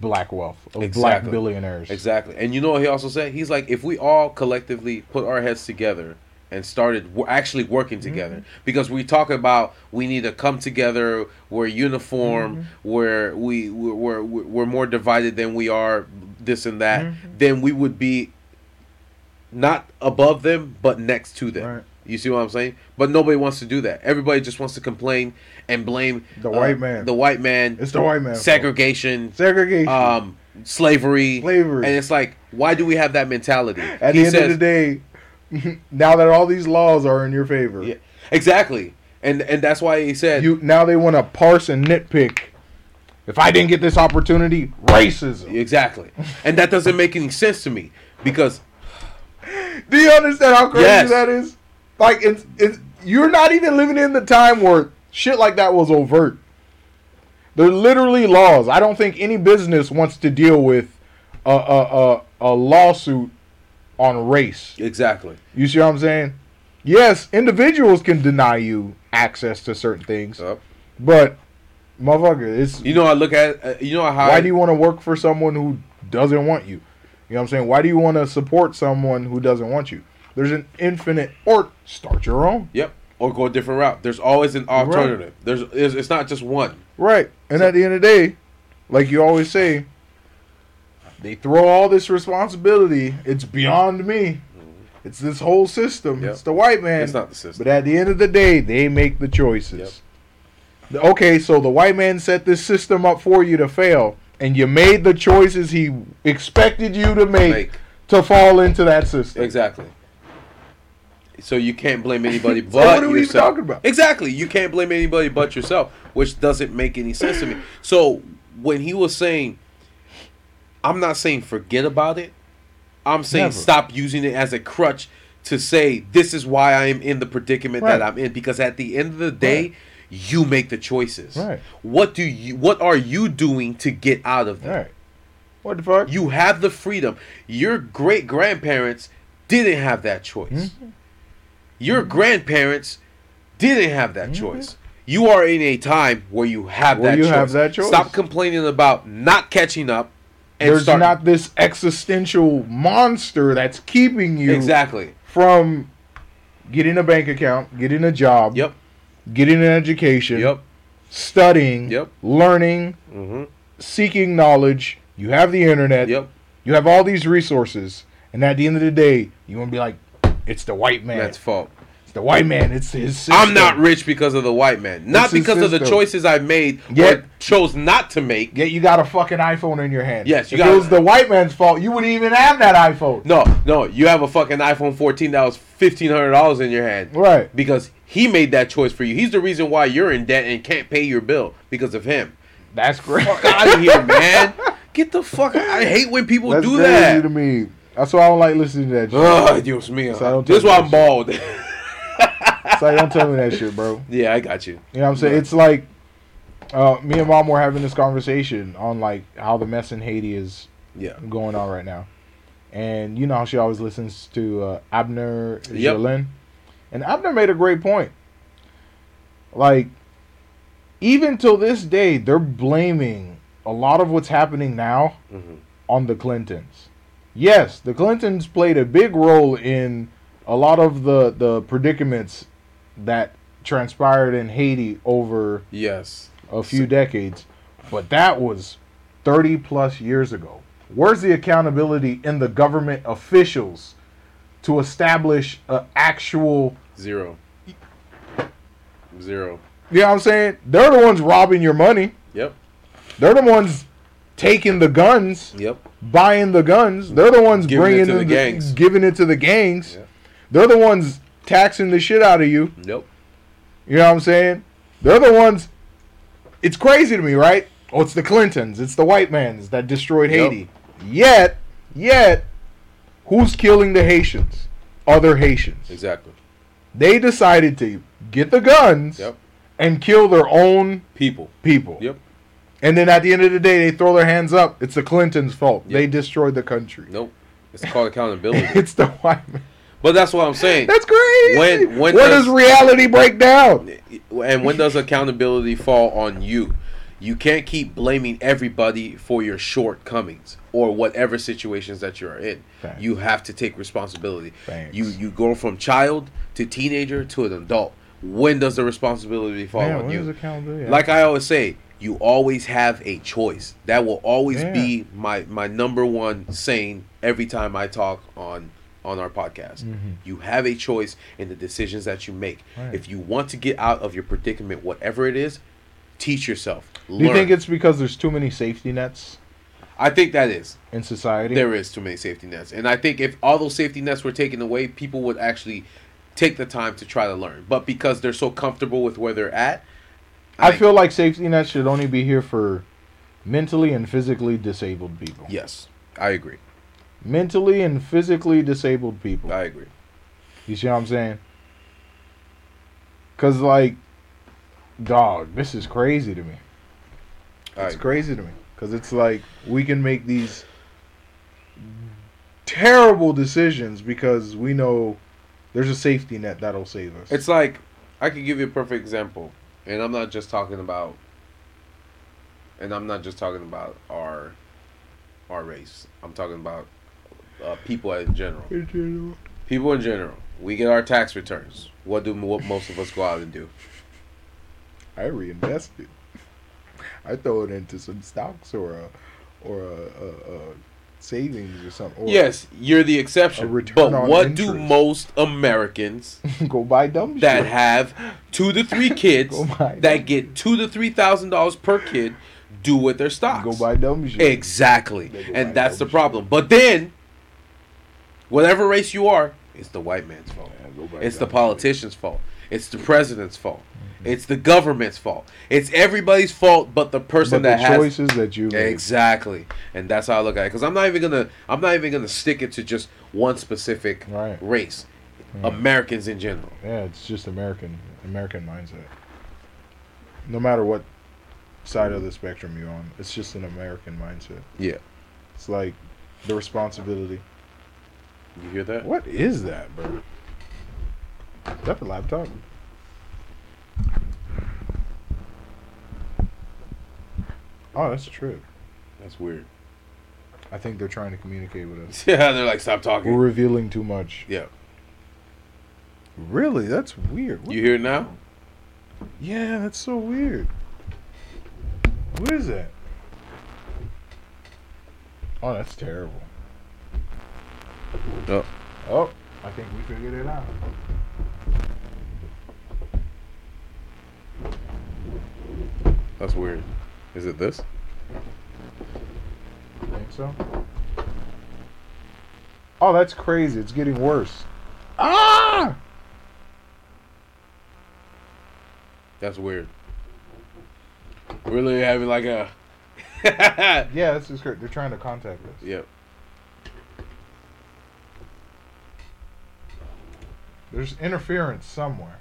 black wealth, of exactly. black billionaires? Exactly. And you know what he also said? He's like, if we all collectively put our heads together and started w- actually working together, mm-hmm. because we talk about we need to come together, we're uniform, mm-hmm. we're, we, we're, we're, we're more divided than we are, this and that, mm-hmm. then we would be not above them, but next to them. Right. You see what I'm saying? But nobody wants to do that. Everybody just wants to complain and blame the uh, white man. The white man. It's the white man. Segregation. Segregation. Um, slavery. Slavery. And it's like, why do we have that mentality? At he the end says, of the day, now that all these laws are in your favor. Yeah, exactly. And and that's why he said... you Now they want to parse and nitpick. If I didn't get this opportunity, racism. Exactly. And that doesn't make any sense to me. Because... do you understand how crazy yes. that is? Like, it's, it's, you're not even living in the time where shit like that was overt. They're literally laws. I don't think any business wants to deal with a a, a, a lawsuit on race. Exactly. You see what I'm saying? Yes, individuals can deny you access to certain things, yep. but motherfucker, it's you know I look at uh, you know how why do you want to work for someone who doesn't want you? You know what I'm saying? Why do you want to support someone who doesn't want you? There's an infinite, or start your own. Yep. Or go a different route. There's always an alternative. Right. There's, it's, it's not just one. Right. And so, at the end of the day, like you always say, they throw all this responsibility. It's beyond me. It's this whole system. Yep. It's the white man. It's not the system. But at the end of the day, they make the choices. Yep. Okay, so the white man set this system up for you to fail, and you made the choices he expected you to make, make. to fall into that system. Exactly. So you can't blame anybody but so what are we yourself. Even talking about? Exactly. You can't blame anybody but yourself, which doesn't make any sense to me. So when he was saying, I'm not saying forget about it. I'm saying Never. Stop using it as a crutch to say this is why I am in the predicament right. that I'm in. Because at the end of the day, right. you make the choices. Right. What do you? What are you doing to get out of that? Right. What the fuck? You have the freedom. Your great grandparents didn't have that choice. Mm-hmm. Your grandparents didn't have that choice. You are in a time where you have where that you choice. Have that choice. Stop complaining about not catching up. And There's start... not this existential monster that's keeping you exactly from getting a bank account, getting a job, yep, getting an education, yep, studying, yep, learning, mm-hmm. seeking knowledge. You have the internet. Yep, you have all these resources, and at the end of the day, you want to be like, it's the white man. That's fault. It's the white man. It's his system. I'm not rich because of the white man. Not because system. of the choices I made yet, or chose not to make. Yet you got a fucking iPhone in your hand. Yes. You if got it was the white man's fault, you wouldn't even have that iPhone. No, no. You have a fucking iPhone fourteen that was fifteen hundred dollars in your hand. Right. Because he made that choice for you. He's the reason why you're in debt and can't pay your bill because of him. That's great. Get the fuck out of here, man. Get the fuck out. I hate when people That's do that. That's crazy to me. That's why I don't like listening to that shit. Oh, Dios mío. So this is why I'm bald. So don't tell me that shit, bro. Yeah, I got you. You know what I'm saying? Yeah. It's like uh, me and Mom were having this conversation on like how the mess in Haiti is yeah. going on right now. And you know how she always listens to uh, Abner Jolin. Yep. And Abner made a great point. Like, even till this day, they're blaming a lot of what's happening now mm-hmm. on the Clintons. Yes, the Clintons played a big role in a lot of the, the predicaments that transpired in Haiti over yes. a few so, decades. But that was thirty plus years ago. Where's the accountability in the government officials to establish an actual... Zero. Zero. You know what I'm saying? They're the ones robbing your money. Yep. They're the ones... taking the guns, yep. buying the guns. They're the ones giving bringing it to the, the gangs, giving it to the gangs. Yeah. They're the ones taxing the shit out of you. Yep. You know what I'm saying? They're the ones. It's crazy to me, right? Oh, it's the Clintons. It's the white mans that destroyed yep. Haiti. Yet, yet, who's killing the Haitians? Other Haitians. Exactly. They decided to get the guns yep. and kill their own people. People. Yep. And then at the end of the day, they throw their hands up. It's the Clintons' fault. Yep. They destroyed the country. Nope. It's called accountability. It's the white man. But that's what I'm saying. That's crazy. When, when does, does reality break down? And when does accountability fall on you? You can't keep blaming everybody for your shortcomings or whatever situations that you're in. Thanks. You have to take responsibility. Thanks. You you go from child to teenager to an adult. When does the responsibility fall Man, on you? Accountability? Like I always say, you always have a choice. That will always yeah. be my, my number one saying every time I talk on on our podcast. Mm-hmm. You have a choice in the decisions that you make. Right. If you want to get out of your predicament, whatever it is, teach yourself. Learn. Do you think it's because there's too many safety nets? I think that is. In society? There is too many safety nets. And I think if all those safety nets were taken away, people would actually take the time to try to learn. But because they're so comfortable with where they're at, I, I feel like safety nets should only be here for mentally and physically disabled people. Yes, I agree. Mentally and physically disabled people. I agree. You see what I'm saying? Because, like, dog, this is crazy to me. It's right. crazy to me. Because it's like we can make these terrible decisions because we know there's a safety net that'll save us. It's like, I could give you a perfect example. And I'm not just talking about, and I'm not just talking about our our race. I'm talking about uh, people in general. In general. People in general. We get our tax returns. What do what most of us go out and do? I reinvest it. I throw it into some stocks or a, or a, a, a savings or something. Or yes, you're the exception. But what interest. do most Americans go buy dumb that shit. have two to three kids that get two to three thousand dollars per kid do with their stocks? Go buy dumb shit. Exactly, and that's the problem. Shit. But then, whatever race you are, it's the white man's fault. Yeah, it's the politician's shit. fault. It's the president's fault. It's the government's fault. It's everybody's fault, but the person but that the has choices that you make. Exactly, and that's how I look at it. Because I'm not even gonna, I'm not even gonna stick it to just one specific right. race. Yeah. Americans in general. Yeah, it's just American, American mindset. No matter what side of the spectrum you're on, it's just an American mindset. Yeah, it's like the responsibility. You hear that? What is that, bro? Is that a laptop? Oh, that's a trip. That's weird. I think they're trying to communicate with us. Yeah, they're like, stop talking. We're revealing too much. Yeah. Really? That's weird. What you hear it now? Yeah, that's so weird. What is that? Oh, that's terrible. Oh. Oh, I think we figured it out. That's weird. Is it this? I think so. Oh, that's crazy. It's getting worse. Ah! That's weird. Really having like a... Yeah, this is great. They're trying to contact us. Yep. There's interference somewhere.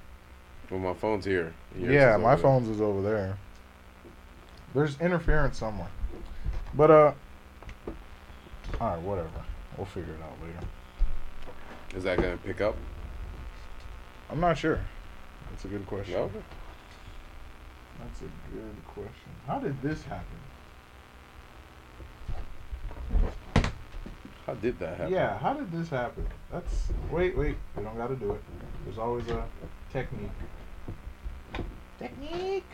Well, my phone's here. Yours yeah, my there. phone's is over there. There's interference somewhere. But, uh... alright, whatever. We'll figure it out later. Is that going to pick up? I'm not sure. That's a good question. Yep. That's a good question. How did this happen? How did that happen? Yeah, how did this happen? That's... Wait, wait. We don't got to do it. There's always a technique. Technique!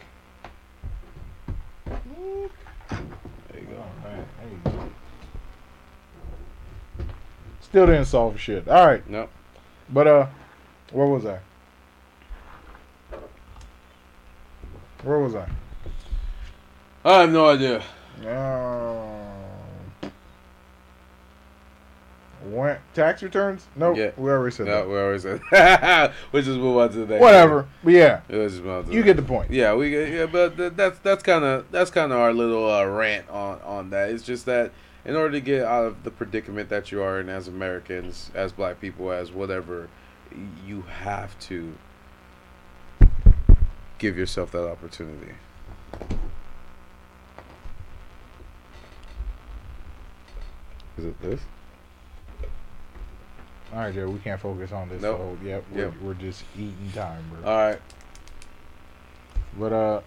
There you go. All right. There you go. Still didn't solve shit. All right. Nope. But, uh, where was I? Where was I? I have no idea. Uh, Went. Tax returns? Nope. Yeah. We already said no, that. No, we already said that. Let's just move on to the next. Whatever. But yeah. Let's just move on to you that. Get the point. Yeah, we get, yeah, but th- that's that's kind of that's kind of our little uh, rant on, on that. It's just that in order to get out of the predicament that you are in as Americans, as black people, as whatever, you have to give yourself that opportunity. Is it this? All right, Joe, we can't focus on this. Nope. So, yep, we're, yep. we're just eating time, bro. All right. But, uh,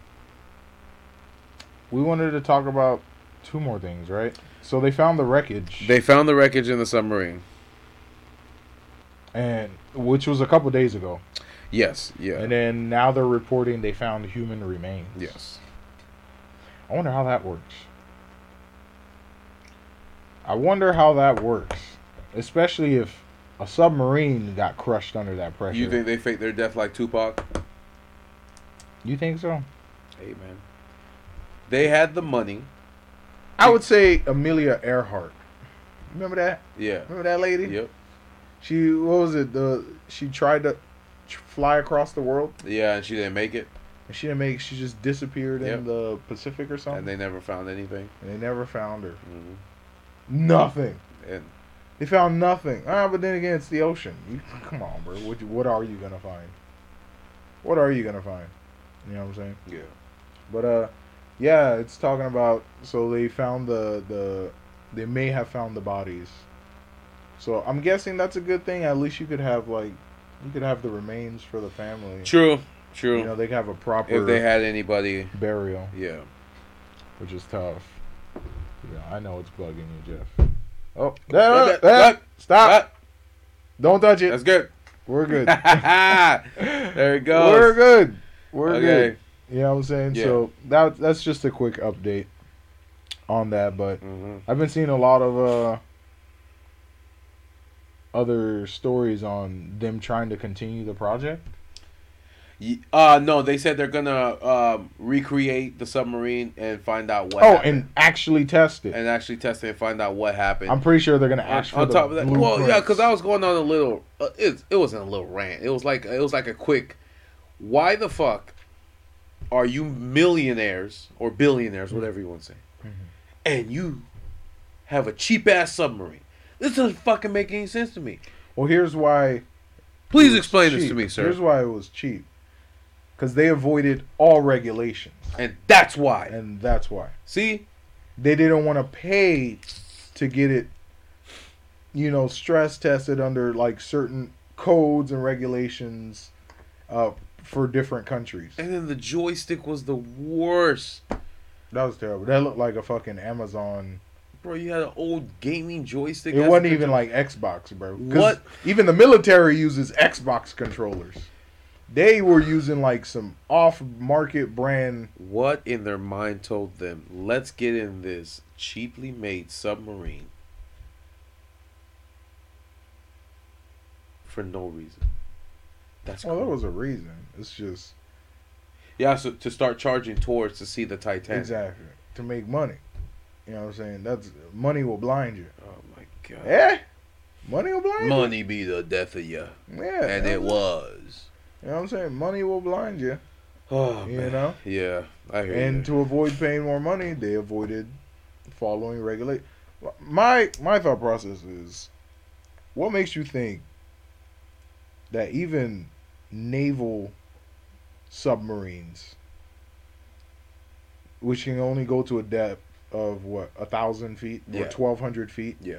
we wanted to talk about two more things, right? So, they found the wreckage. They found the wreckage in the submarine. And, which was a couple days ago. Yes, yeah. And then, now they're reporting they found human remains. Yes. I wonder how that works. I wonder how that works. Especially if a submarine got crushed under that pressure. You think they faked their death like Tupac? You think so? Hey, man. They had the money. I would say Amelia Earhart. Remember that? Yeah. Remember that lady? Yep. She, what was it? The She tried to fly across the world? Yeah, and she didn't make it. And she didn't make it. She just disappeared yep. in the Pacific or something. And they never found anything. And they never found her. Mm-hmm. Nothing. And they found nothing. Ah, but then again, it's the ocean. You, come on, bro. What, what are you gonna find? What are you gonna find? You know what I'm saying? Yeah. But uh, yeah, it's talking about. So they found the the. They may have found the bodies. So I'm guessing that's a good thing. At least you could have like, you could have the remains for the family. True. True. You know they could have a proper. If they had anybody. Burial. Yeah. Which is tough. Yeah, I know it's bugging you, Jeff. Oh, no, no, no, stop. Don't touch it. That's good. We're good. There it goes. We're good. We're okay. good. You know what I'm saying? Yeah. So that that's just a quick update on that. But mm-hmm. I've been seeing a lot of uh, other stories on them trying to continue the project. Uh, no, they said they're going to um, recreate the submarine and find out what oh, happened. Oh, and actually test it. And actually test it and find out what happened. I'm pretty sure they're going to ask for on top of that. Well, prints. Yeah, because I was going on a little... Uh, it, it wasn't a little rant. It was like it was like a quick... Why the fuck are you millionaires or billionaires, whatever you want to say, mm-hmm. and you have a cheap-ass submarine? This doesn't fucking make any sense to me. Well, here's why... Please explain cheap. This to me, sir. Here's why it was cheap. Because they avoided all regulations. And that's why. And that's why. See? They didn't want to pay to get it, you know, stress tested under, like, certain codes and regulations uh, for different countries. And then the joystick was the worst. That was terrible. That looked like a fucking Amazon... Bro, you had an old gaming joystick. It wasn't even like Xbox, bro. What? Even the military uses Xbox controllers. They were using like some off-market brand. What in their mind told them, let's get in this cheaply made submarine for no reason? That's well, cool. There was a reason. It's just yeah, so to start charging tourists to see the Titanic. Exactly. To make money. You know what I'm saying? That's money will blind you. Oh my god. Yeah. Money will blind money you. Money be the death of you. Yeah. And it was. You know what I'm saying? Money will blind you. Oh, you man. Know? Yeah, I hear and you. To avoid paying more money, they avoided following regulate. My my thought process is, what makes you think that even naval submarines, which can only go to a depth of what a thousand feet or yeah. twelve hundred feet, yeah,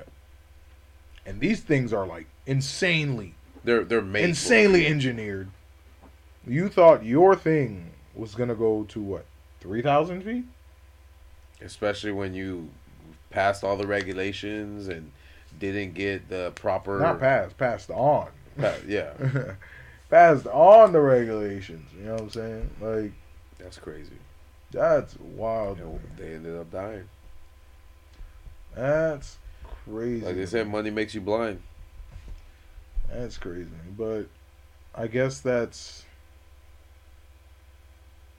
and these things are like insanely they're they're made insanely engineered. You thought your thing was going to go to, what, three thousand feet? Especially when you passed all the regulations and didn't get the proper... Not passed, passed on. Pass, yeah. Passed on the regulations, you know what I'm saying? Like... That's crazy. That's wild. You know, they ended up dying. That's crazy. Like they said, money makes you blind. That's crazy, but... I guess that's...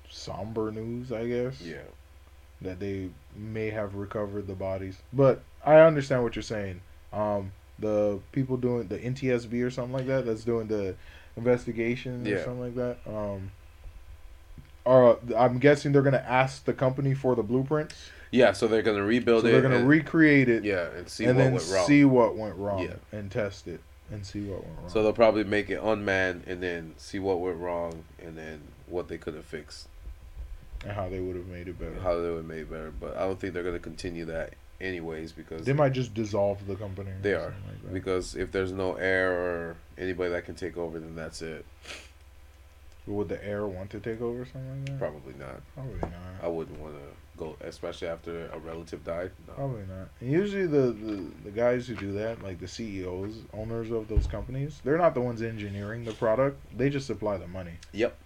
somber news, I guess. Yeah. That they may have recovered the bodies. But I understand what you're saying. Um, the people doing the N T S B or something like that that's doing the investigation yeah. or something like that. Um, are I'm guessing they're going to ask the company for the blueprints. Yeah, so they're going to rebuild so it. They're going to recreate it. Yeah, and see and what went wrong. see what went wrong yeah. and test it and see what went wrong. So they'll probably make it unmanned and then see what went wrong and then what they could have fixed. And how they would have made it better. How they would have made it better. But I don't think they're going to continue that anyways because... They, they might just dissolve the company. They are. Like because if there's no heir or anybody that can take over, then that's it. Would the heir want to take over something like that? Probably not. Probably not. I wouldn't want to go, especially after a relative died. No. Probably not. And usually the, the, the guys who do that, like the C E Os, owners of those companies, they're not the ones engineering the product. They just supply the money. Yep.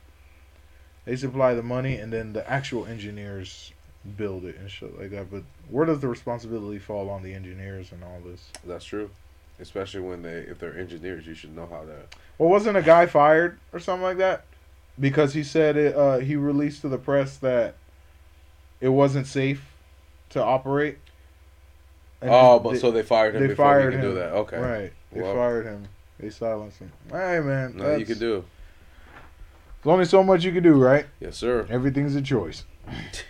They supply the money, and then the actual engineers build it and shit like that. But where does the responsibility fall on the engineers and all this? That's true. Especially when they, if they're engineers, you should know how to... Well, wasn't a guy fired or something like that? Because he said it, uh, he released to the press that it wasn't safe to operate. And oh, but they, so they fired him they before fired he could him. do that. Okay. Right. They well, fired him. They silenced him. All right, man. Nothing you can do. There's only so much you can do, right? Yes, sir. Everything's a choice.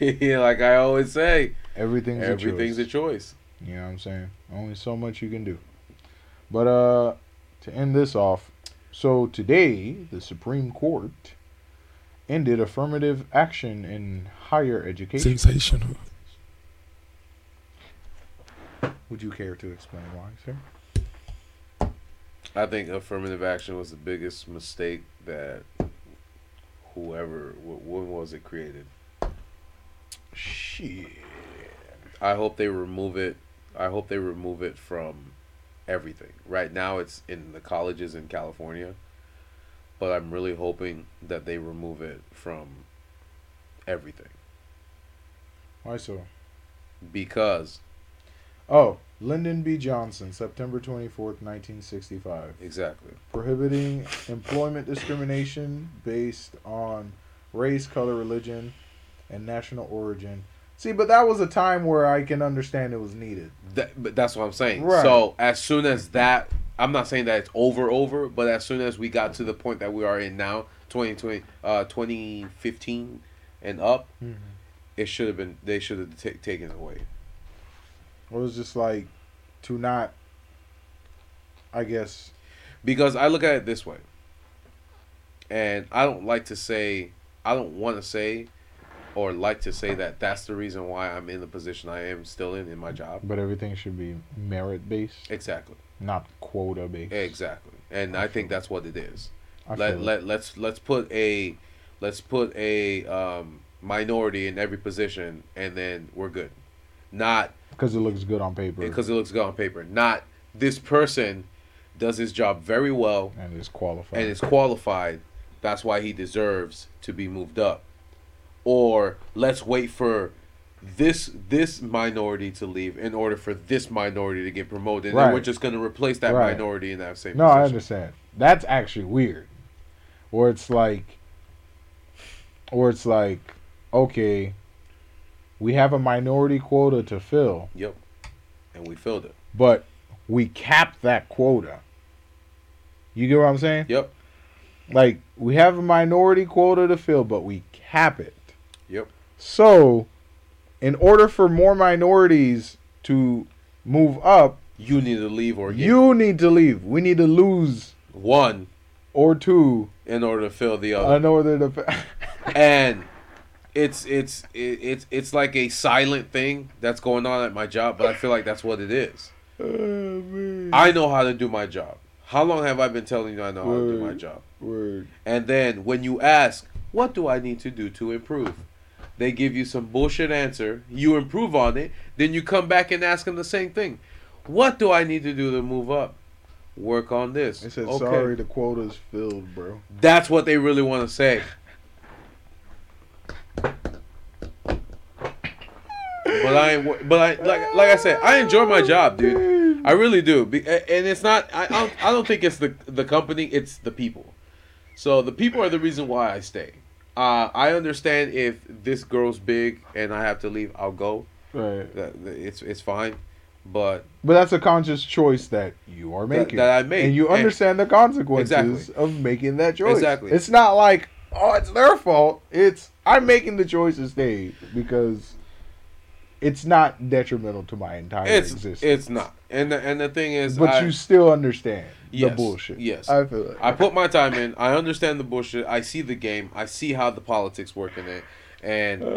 Like I always say. Everything's, everything's a choice. Everything's a choice. You know what I'm saying? Only so much you can do. But uh, to end this off, so today, the Supreme Court... ended affirmative action in higher education. Sensational. Would you care to explain why, sir? I think affirmative action was the biggest mistake that whoever, when was it created? Shit. I hope they remove it. I hope they remove it from everything. Right now it's in the colleges in California. But I'm really hoping that they remove it from everything. Why so? Because. Oh, Lyndon B. Johnson, September twenty-fourth, nineteen sixty-five. Exactly. Prohibiting employment discrimination based on race, color, religion, and national origin. See, but that was a time where I can understand it was needed. That, but that's what I'm saying. Right. So as soon as that... I'm not saying that it's over, over, but as soon as we got to the point that we are in now, twenty twenty, uh, twenty fifteen and up, mm-hmm. it should have been, they should have t- taken it away. It was just like to not, I guess. Because I look at it this way. And I don't like to say, I don't want to say or like to say that that's the reason why I'm in the position I am still in, in my job. But everything should be merit-based. Exactly. Not quota based. Exactly, and I, I think that's what it is. I let let it. let's let's put a let's put a um, minority in every position, and then we're good. Not because it looks good on paper. Because it looks good on paper. Not this person does his job very well and is qualified. And is qualified. That's why he deserves to be moved up. Or let's wait for. This this minority to leave in order for this minority to get promoted, right. And we're just going to replace that right. minority in that same. No, position. I understand. That's actually weird. Or it's like, or it's like, okay, we have a minority quota to fill. Yep, and we filled it, but we capped that quota. You get what I'm saying? Yep. Like we have a minority quota to fill, but we cap it. Yep. So. In order for more minorities to move up, you need to leave or get you need to leave. We need to lose one or two in order to fill the other. In order to, fill. And it's it's it's it's like a silent thing that's going on at my job, but I feel like that's what it is. Oh, I know how to do my job. How long have I been telling you I know Word. how to do my job? Word. And then when you ask, what do I need to do to improve? They give you some bullshit answer. You improve on it. Then you come back and ask them the same thing. What do I need to do to move up? Work on this. They said, okay. Sorry, the quota's filled, bro. That's what they really want to say. But I, ain't, but I, like, like I said, I enjoy my job, dude. I really do. And it's not. I, I don't. I don't think it's the the company. It's the people. So the people are the reason why I stay. Uh, I understand if this girl's big and I have to leave, I'll go. Right. It's it's fine, But but that's a conscious choice that you are making. That, that I make. And you understand and, the consequences exactly. of making that choice. Exactly. It's not like, oh, it's their fault. It's, I'm making the choice to stay because it's not detrimental to my entire it's, existence. It's not. And the, and the thing is... But I, you still understand yes, the bullshit. Yes. I feel like I put my time in. I understand the bullshit. I see the game. I see how the politics work in it. And uh, yeah,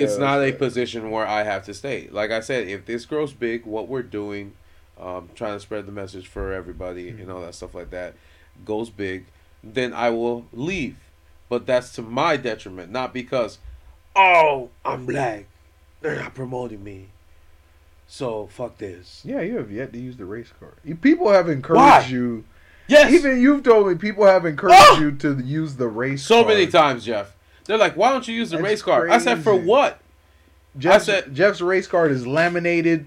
it's not a position where I have to stay. Like I said, if this grows big, what we're doing, um, trying to spread the message for everybody mm-hmm. and all that stuff like that, goes big, then I will leave. But that's to my detriment, not because, oh, I'm black. They're not promoting me. So, fuck this. Yeah, you have yet to use the race card. People have encouraged Why? you. Yes. Even you've told me people have encouraged oh! you to use the race so card. So many times, Jeff. They're like, why don't you use the That's race card? Crazy. I said, for what? Jeff's, I said, Jeff's race card is laminated,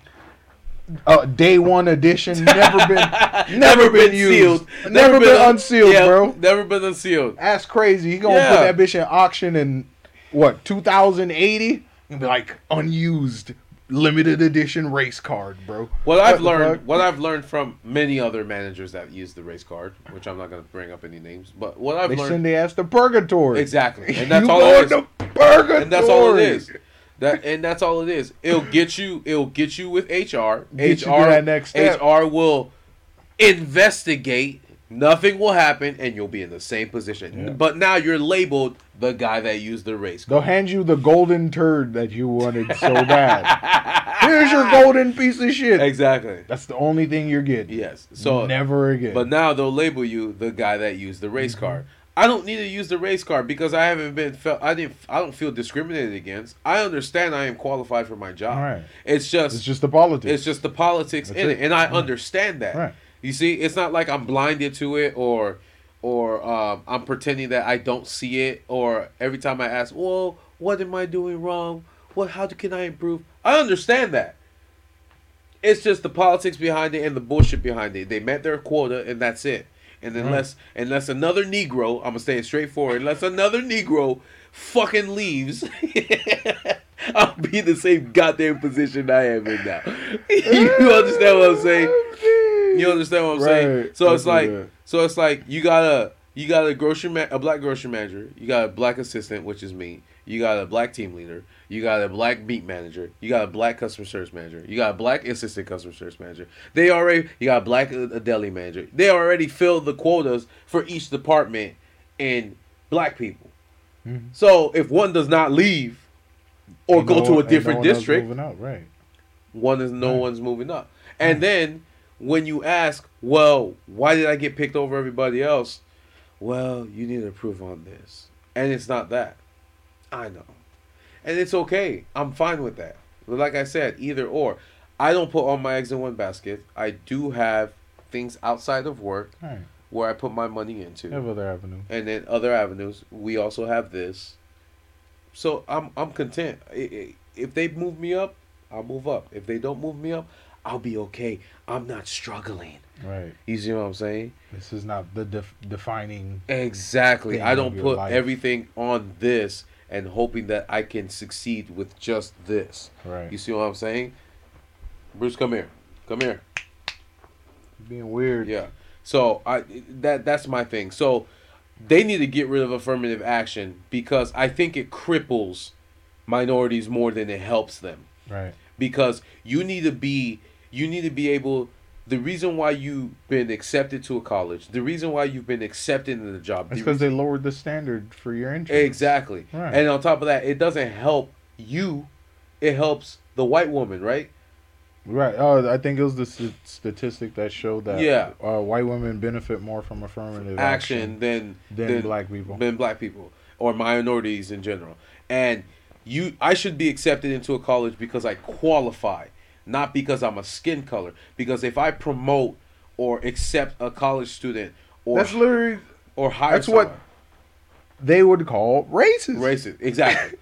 uh, day one edition, never been, never, never been, been used, sealed. never, never been, been unsealed, yeah, bro. Never been unsealed. That's crazy. He gonna yeah. put that bitch in auction in what two thousand eighty and be like unused, limited edition race card, bro. What I've what learned, what I've learned from many other managers that use the race card, which I'm not going to bring up any names, but what I've they learned, they send their ass to purgatory, exactly, and that's you all it is. To purgatory, and that's all it is. That and that's all it is. It'll get you. It'll get you with H R. Get H R. That next step. H R will investigate. Nothing will happen, and you'll be in the same position. Yeah. But now you're labeled the guy that used the race card. They'll hand you the golden turd that you wanted so bad. Here's your golden piece of shit. Exactly. That's the only thing you're getting. Yes. So never again. But now they'll label you the guy that used the race mm-hmm. card. I don't need to use the race card because I haven't been felt. I didn't. I don't feel discriminated against. I understand I am qualified for my job. Right. It's just. It's just the politics. It's just the politics That's in it, it. and I right. understand that. Right. You see, it's not like I'm blinded to it or or um, I'm pretending that I don't see it or every time I ask, well, what am I doing wrong? What? How can I improve? I understand that. It's just the politics behind it and the bullshit behind it. They met their quota and that's it. And unless, mm-hmm. unless another Negro, I'm going to say it straightforward, unless another Negro fucking leaves... I'll be in the same goddamn position I am in now. You understand what I'm saying? You understand what I'm right. saying? So That's it's like, good. so it's like you got a you got a grocery ma- a black grocery manager, you got a black assistant, which is me. You got a black team leader, you got a black beat manager, you got a black customer service manager, you got a black assistant customer service manager. They already you got a black a deli manager. They already filled the quotas for each department in black people. Mm-hmm. So if one does not leave. Or and go no, to a different no one district. Moving up, right. One is no right. one's moving up. And right. then when you ask, well, why did I get picked over everybody else? Well, you need to improve on this. And it's not that. I know. And it's okay. I'm fine with that. But like I said, either or. I don't put all my eggs in one basket. I do have things outside of work right. where I put my money into. I have other avenues. And then other avenues. We also have this. So I'm I'm content. If they move me up, I'll move up. If they don't move me up, I'll be okay. I'm not struggling. Right. You see what I'm saying? This is not the def- defining. Exactly. Thing I don't put life. everything on this and hoping that I can succeed with just this. Right. You see what I'm saying? Bruce, come here. Come here. Being weird. Yeah. So I that that's my thing. So. They need to get rid of affirmative action because I think it cripples minorities more than it helps them. Right. Because you need to be, you need to be able, the reason why you've been accepted to a college, the reason why you've been accepted in the job. It's because the they lowered the standard for your entrance. Exactly. Right. And on top of that, it doesn't help you. It helps the white woman, right? Right. Oh, I think it was the st- statistic that showed that yeah. uh, white women benefit more from affirmative action, action than, than than black people, than black people or minorities in general. And you, I should be accepted into a college because I qualify, not because I'm a skin color. Because if I promote or accept a college student, or that's literally or hire, that's someone, what they would call racist. Racist, exactly,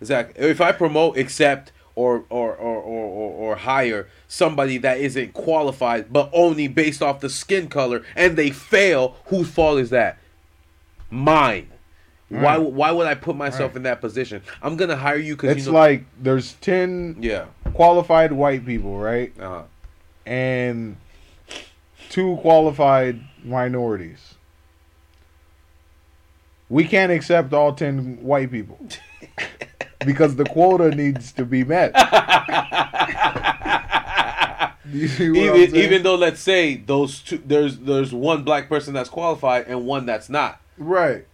exactly. If I promote, accept. Or or, or, or or hire somebody that isn't qualified, but only based off the skin color, and they fail. Whose fault is that? Mine. Right. Why why would I put myself right. in that position? I'm gonna hire you because it's you know, like there's ten yeah. qualified white people, right? Uh-huh. and two qualified minorities. We can't accept all ten white people because the quota needs to be met. Even, even though, let's say those two, there's there's one black person that's qualified and one that's not. Right.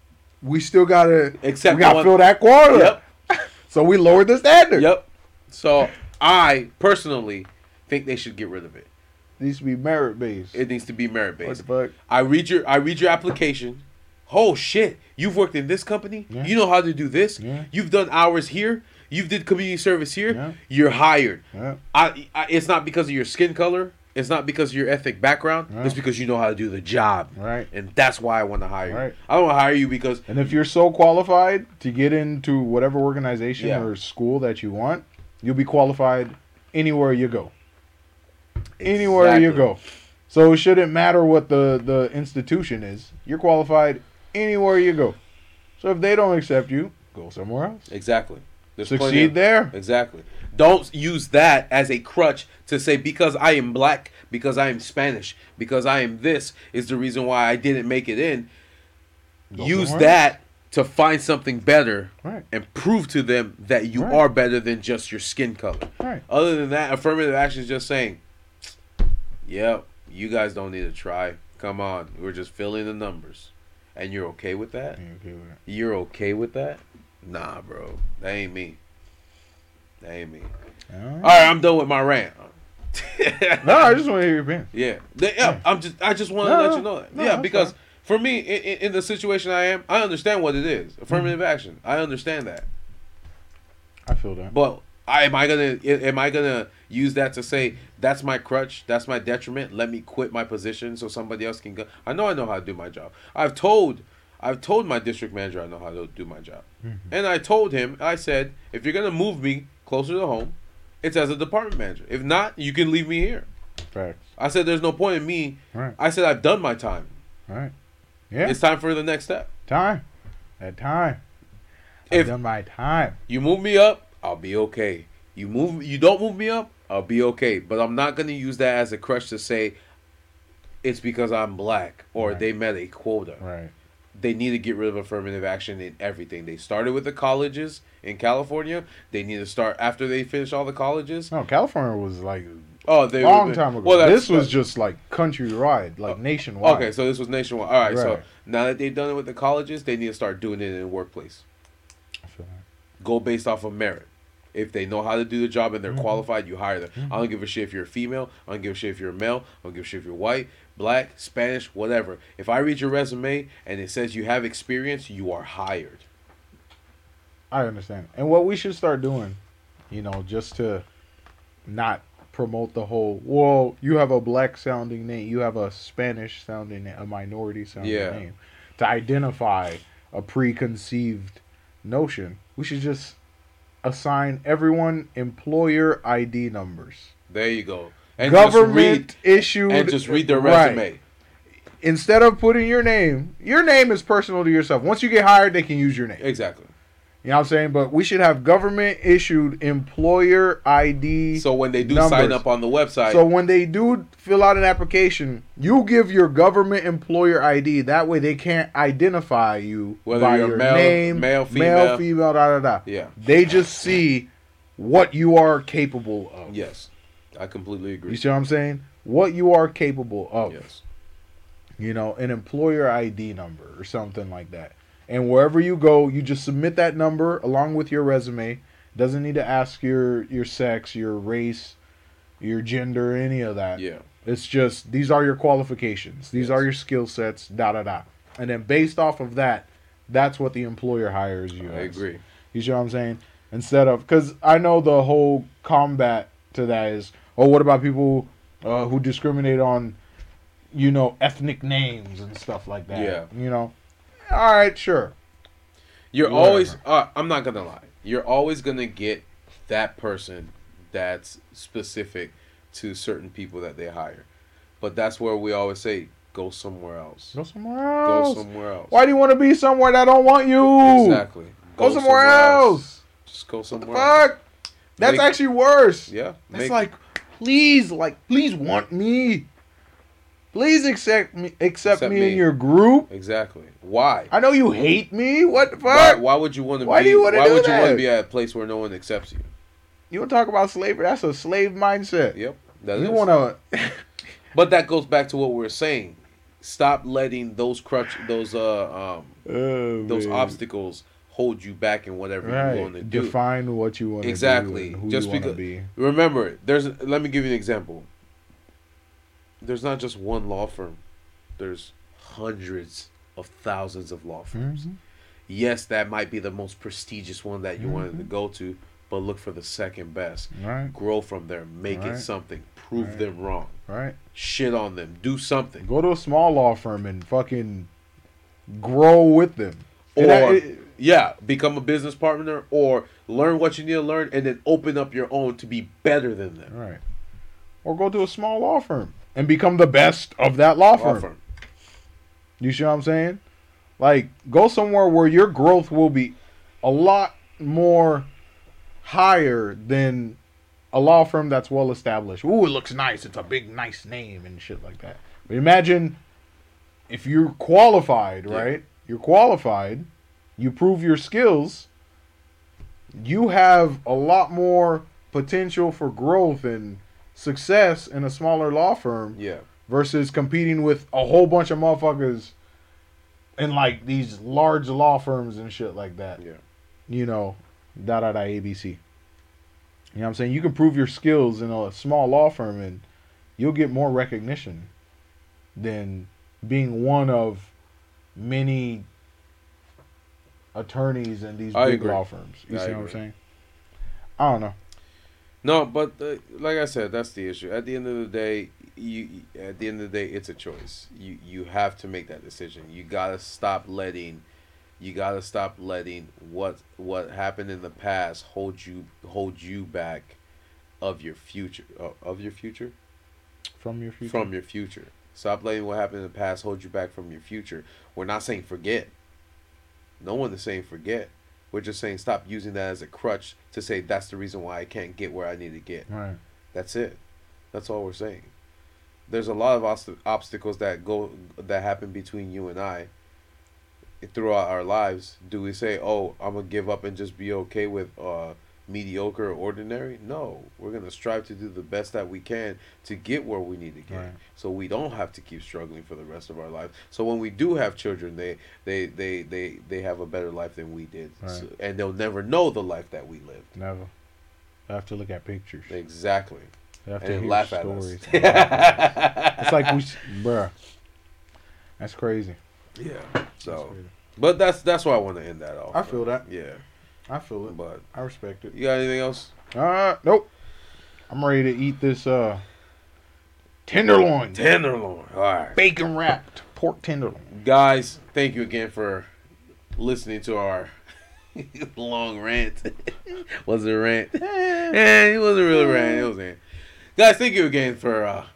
We still gotta accept. We gotta one. fill that quota. Yep. So we lowered the standard. Yep. So I personally think they should get rid of it. It needs to be merit based. It needs to be merit based. What the fuck? I read your I read your application. Oh shit! You've worked in this company. Yeah. You know how to do this. Yeah. You've done hours here. You've did community service here. Yeah. You're hired. Yeah. I, I. It's not because of your skin color. It's not because of your ethnic background. Yeah. It's because you know how to do the job. Right. And that's why I want to hire right. you. I don't want to hire you because. And if you're so qualified to get into whatever organization yeah. or school that you want, you'll be qualified anywhere you go. Exactly. Anywhere you go. So it shouldn't matter what the, the institution is. You're qualified anywhere you go. So if they don't accept you, go somewhere else. Exactly. There's Succeed there. Exactly. Don't use that as a crutch to say because I am black, because I am Spanish, because I am this is the reason why I didn't make it in. Go use that to find something better right. and prove to them that you right. are better than just your skin color. Right. Other than that, affirmative action is just saying, yep, you guys don't need to try. Come on. We're just filling the numbers. And you're okay with that? You're okay with that. You're okay with that? Nah, bro. That ain't me. That ain't me. All right, All right I'm done with my rant. No, I just want to hear your opinion. Yeah. They, yeah, yeah. I'm just. I just want to no, let you know that. No, yeah, because fine. For me, in, in the situation I am, I understand what it is. Affirmative mm-hmm. action. I understand that. I feel that. But I, am I gonna? Am I gonna use that to say that's my crutch? That's my detriment. Let me quit my position so somebody else can go. I know. I know how to do my job. I've told. I've told my district manager I know how to do my job. Mm-hmm. And I told him, I said, if you're going to move me closer to home, it's as a department manager. If not, you can leave me here. Facts. I said, there's no point in me. Right. I said, I've done my time. Right. Yeah. It's time for the next step. Time. That time. I've if done my time. You move me up, I'll be okay. You move, you don't move me up, I'll be okay. But I'm not going to use that as a crutch to say it's because I'm black or right. they met a quota. Right. They need to get rid of affirmative action in everything. They started with the colleges in California. They need to start after they finish all the colleges. No, California was like oh, they long been, time ago. Well, this was just like countrywide, like uh, nationwide. Okay, so this was nationwide. All right, right, so now that they've done it with the colleges, they need to start doing it in the workplace. I feel that. Go based off of merit. If they know how to do the job and they're mm-hmm. qualified, you hire them. Mm-hmm. I don't give a shit if you're a female. I don't give a shit if you're a male. I don't give a shit if you're white, black, Spanish, whatever. If I read your resume and it says you have experience, you are hired. I understand. And what we should start doing, you know, just to not promote the whole, well, you have a black sounding name, you have a Spanish sounding name, a minority sounding yeah. name. To identify a preconceived notion, we should just assign everyone employer I D numbers. There you go. And government just read, issued. And just read their resume. Right. Instead of putting your name, your name is personal to yourself. Once you get hired, they can use your name. Exactly. You know what I'm saying? But we should have government issued employer I D. So when they do numbers. Sign up on the website. So when they do fill out an application, you give your government employer I D. That way they can't identify you Whether by you're your male, name, male, female, male, female, da, da, da. Yeah. They just see what you are capable of. Yes. I completely agree. You see what I'm saying? What you are capable of. Yes. You know, an employer I D number or something like that. And wherever you go, you just submit that number along with your resume. Doesn't need to ask your, your sex, your race, your gender, any of that. Yeah. It's just, these are your qualifications. These yes. are your skill sets, da-da-da. And then based off of that, that's what the employer hires you I as. agree. You see what I'm saying? Instead of, because I know the whole combat to that is, oh, what about people uh, who discriminate on, you know, ethnic names and stuff like that? Yeah. You know? All right, sure. You're Whatever. always, uh, I'm not going to lie. You're always going to get that person that's specific to certain people that they hire. But that's where we always say, go somewhere else. Go somewhere else. Go somewhere else. Why do you want to be somewhere that don't want you? Exactly. Go, go somewhere, somewhere else. else. Just go somewhere what the fuck? else. That's make, actually worse. Yeah. That's make, like, please, like, please want me. Please accept me, accept, accept me, me in your group. Exactly. Why? I know you hate me. What the fuck? Why, why would you want to? Why be, do you want to Why do would that? you want to be at a place where no one accepts you? You want to talk about slavery? That's a slave mindset. Yep. That you want to? But that goes back to what we were saying. Stop letting those crutch, those uh, um, oh, those man. obstacles hold you back in whatever right. you want to do. Define what you want to exactly. do. Exactly. Just you because. Be. Remember, there's. Let me give you an example. There's not just one law firm. There's hundreds of thousands of law firms. Mm-hmm. Yes, that might be the most prestigious one that you mm-hmm. wanted to go to, but look for the second best. Right. Grow from there. Make right. it something. Prove right. them wrong. Right. Shit on them. Do something. Go to a small law firm and fucking grow with them. Or, I, it, yeah, become a business partner or learn what you need to learn and then open up your own to be better than them. Right. Or go to a small law firm. And become the best of that law, law firm. firm. You see what I'm saying? Like, go somewhere where your growth will be a lot more higher than a law firm that's well established. Ooh, it looks nice. It's a big, nice name and shit like that. But imagine if you're qualified, right? Yeah. You're qualified. You prove your skills. You have a lot more potential for growth and success in a smaller law firm, yeah, versus competing with a whole bunch of motherfuckers in like these large law firms and shit like that. Yeah, you know, da da da A B C. You know what I'm saying? You can prove your skills in a small law firm, and you'll get more recognition than being one of many attorneys in these I big agree. law firms. You I see agree. what I'm saying? I don't know. No, but uh, like I said, that's the issue. At the end of the day, you at the end of the day, it's a choice. You you have to make that decision. You gotta stop letting, you gotta stop letting what what happened in the past hold you hold you back, of your future uh, of your future, from your future from your future. Stop letting what happened in the past hold you back from your future. We're not saying forget. No one is saying forget. We're just saying stop using that as a crutch to say that's the reason why I can't get where I need to get. Right. That's it. That's all we're saying. There's a lot of obst- obstacles that go that happen between you and I throughout our lives. Do we say, oh, I'm going to give up and just be okay with uh, mediocre or ordinary? No. We're going to strive to do the best that we can to get where we need to get. Right. So we don't have to keep struggling for the rest of our lives. So when we do have children, they they they, they, they have a better life than we did. Right. So, and they'll never know the life that we lived. Never. They have to look at pictures. Exactly. They have to and hear laugh stories. At us. It's like, we, bruh, that's crazy. Yeah. So, that's crazy. But that's, that's why I want to end that off. I feel that. Yeah. I feel it, but I respect it. You got anything else? Uh, nope. I'm ready to eat this uh, tenderloin. Tenderloin. All right. Bacon wrapped pork tenderloin. Guys, thank you again for listening to our long rant. Was it a rant? Yeah, it wasn't really a rant. It was a rant. Guys, thank you again for uh,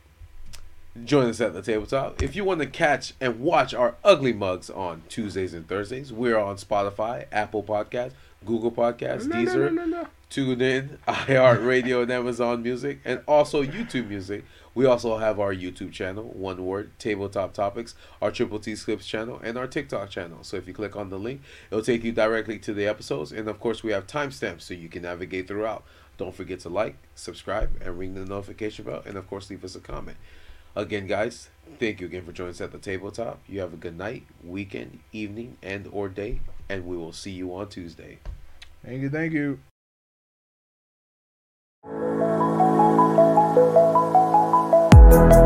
joining us at the tabletop. If you want to catch and watch our ugly mugs on Tuesdays and Thursdays, we're on Spotify, Apple Podcasts, Google Podcasts, no, Deezer, no, no, no, no. TuneIn, iHeartRadio, and Amazon Music, and also YouTube Music. We also have our YouTube channel, one word, Tabletop Topics, our Triple T Clips channel, and our TikTok channel. So if you click on the link, it'll take you directly to the episodes. And of course, we have timestamps so you can navigate throughout. Don't forget to like, subscribe, and ring the notification bell, and of course, leave us a comment. Again, guys, thank you again for joining us at the tabletop. You have a good night, weekend, evening, and or day, and we will see you on Tuesday. Thank you, thank you. Thank you.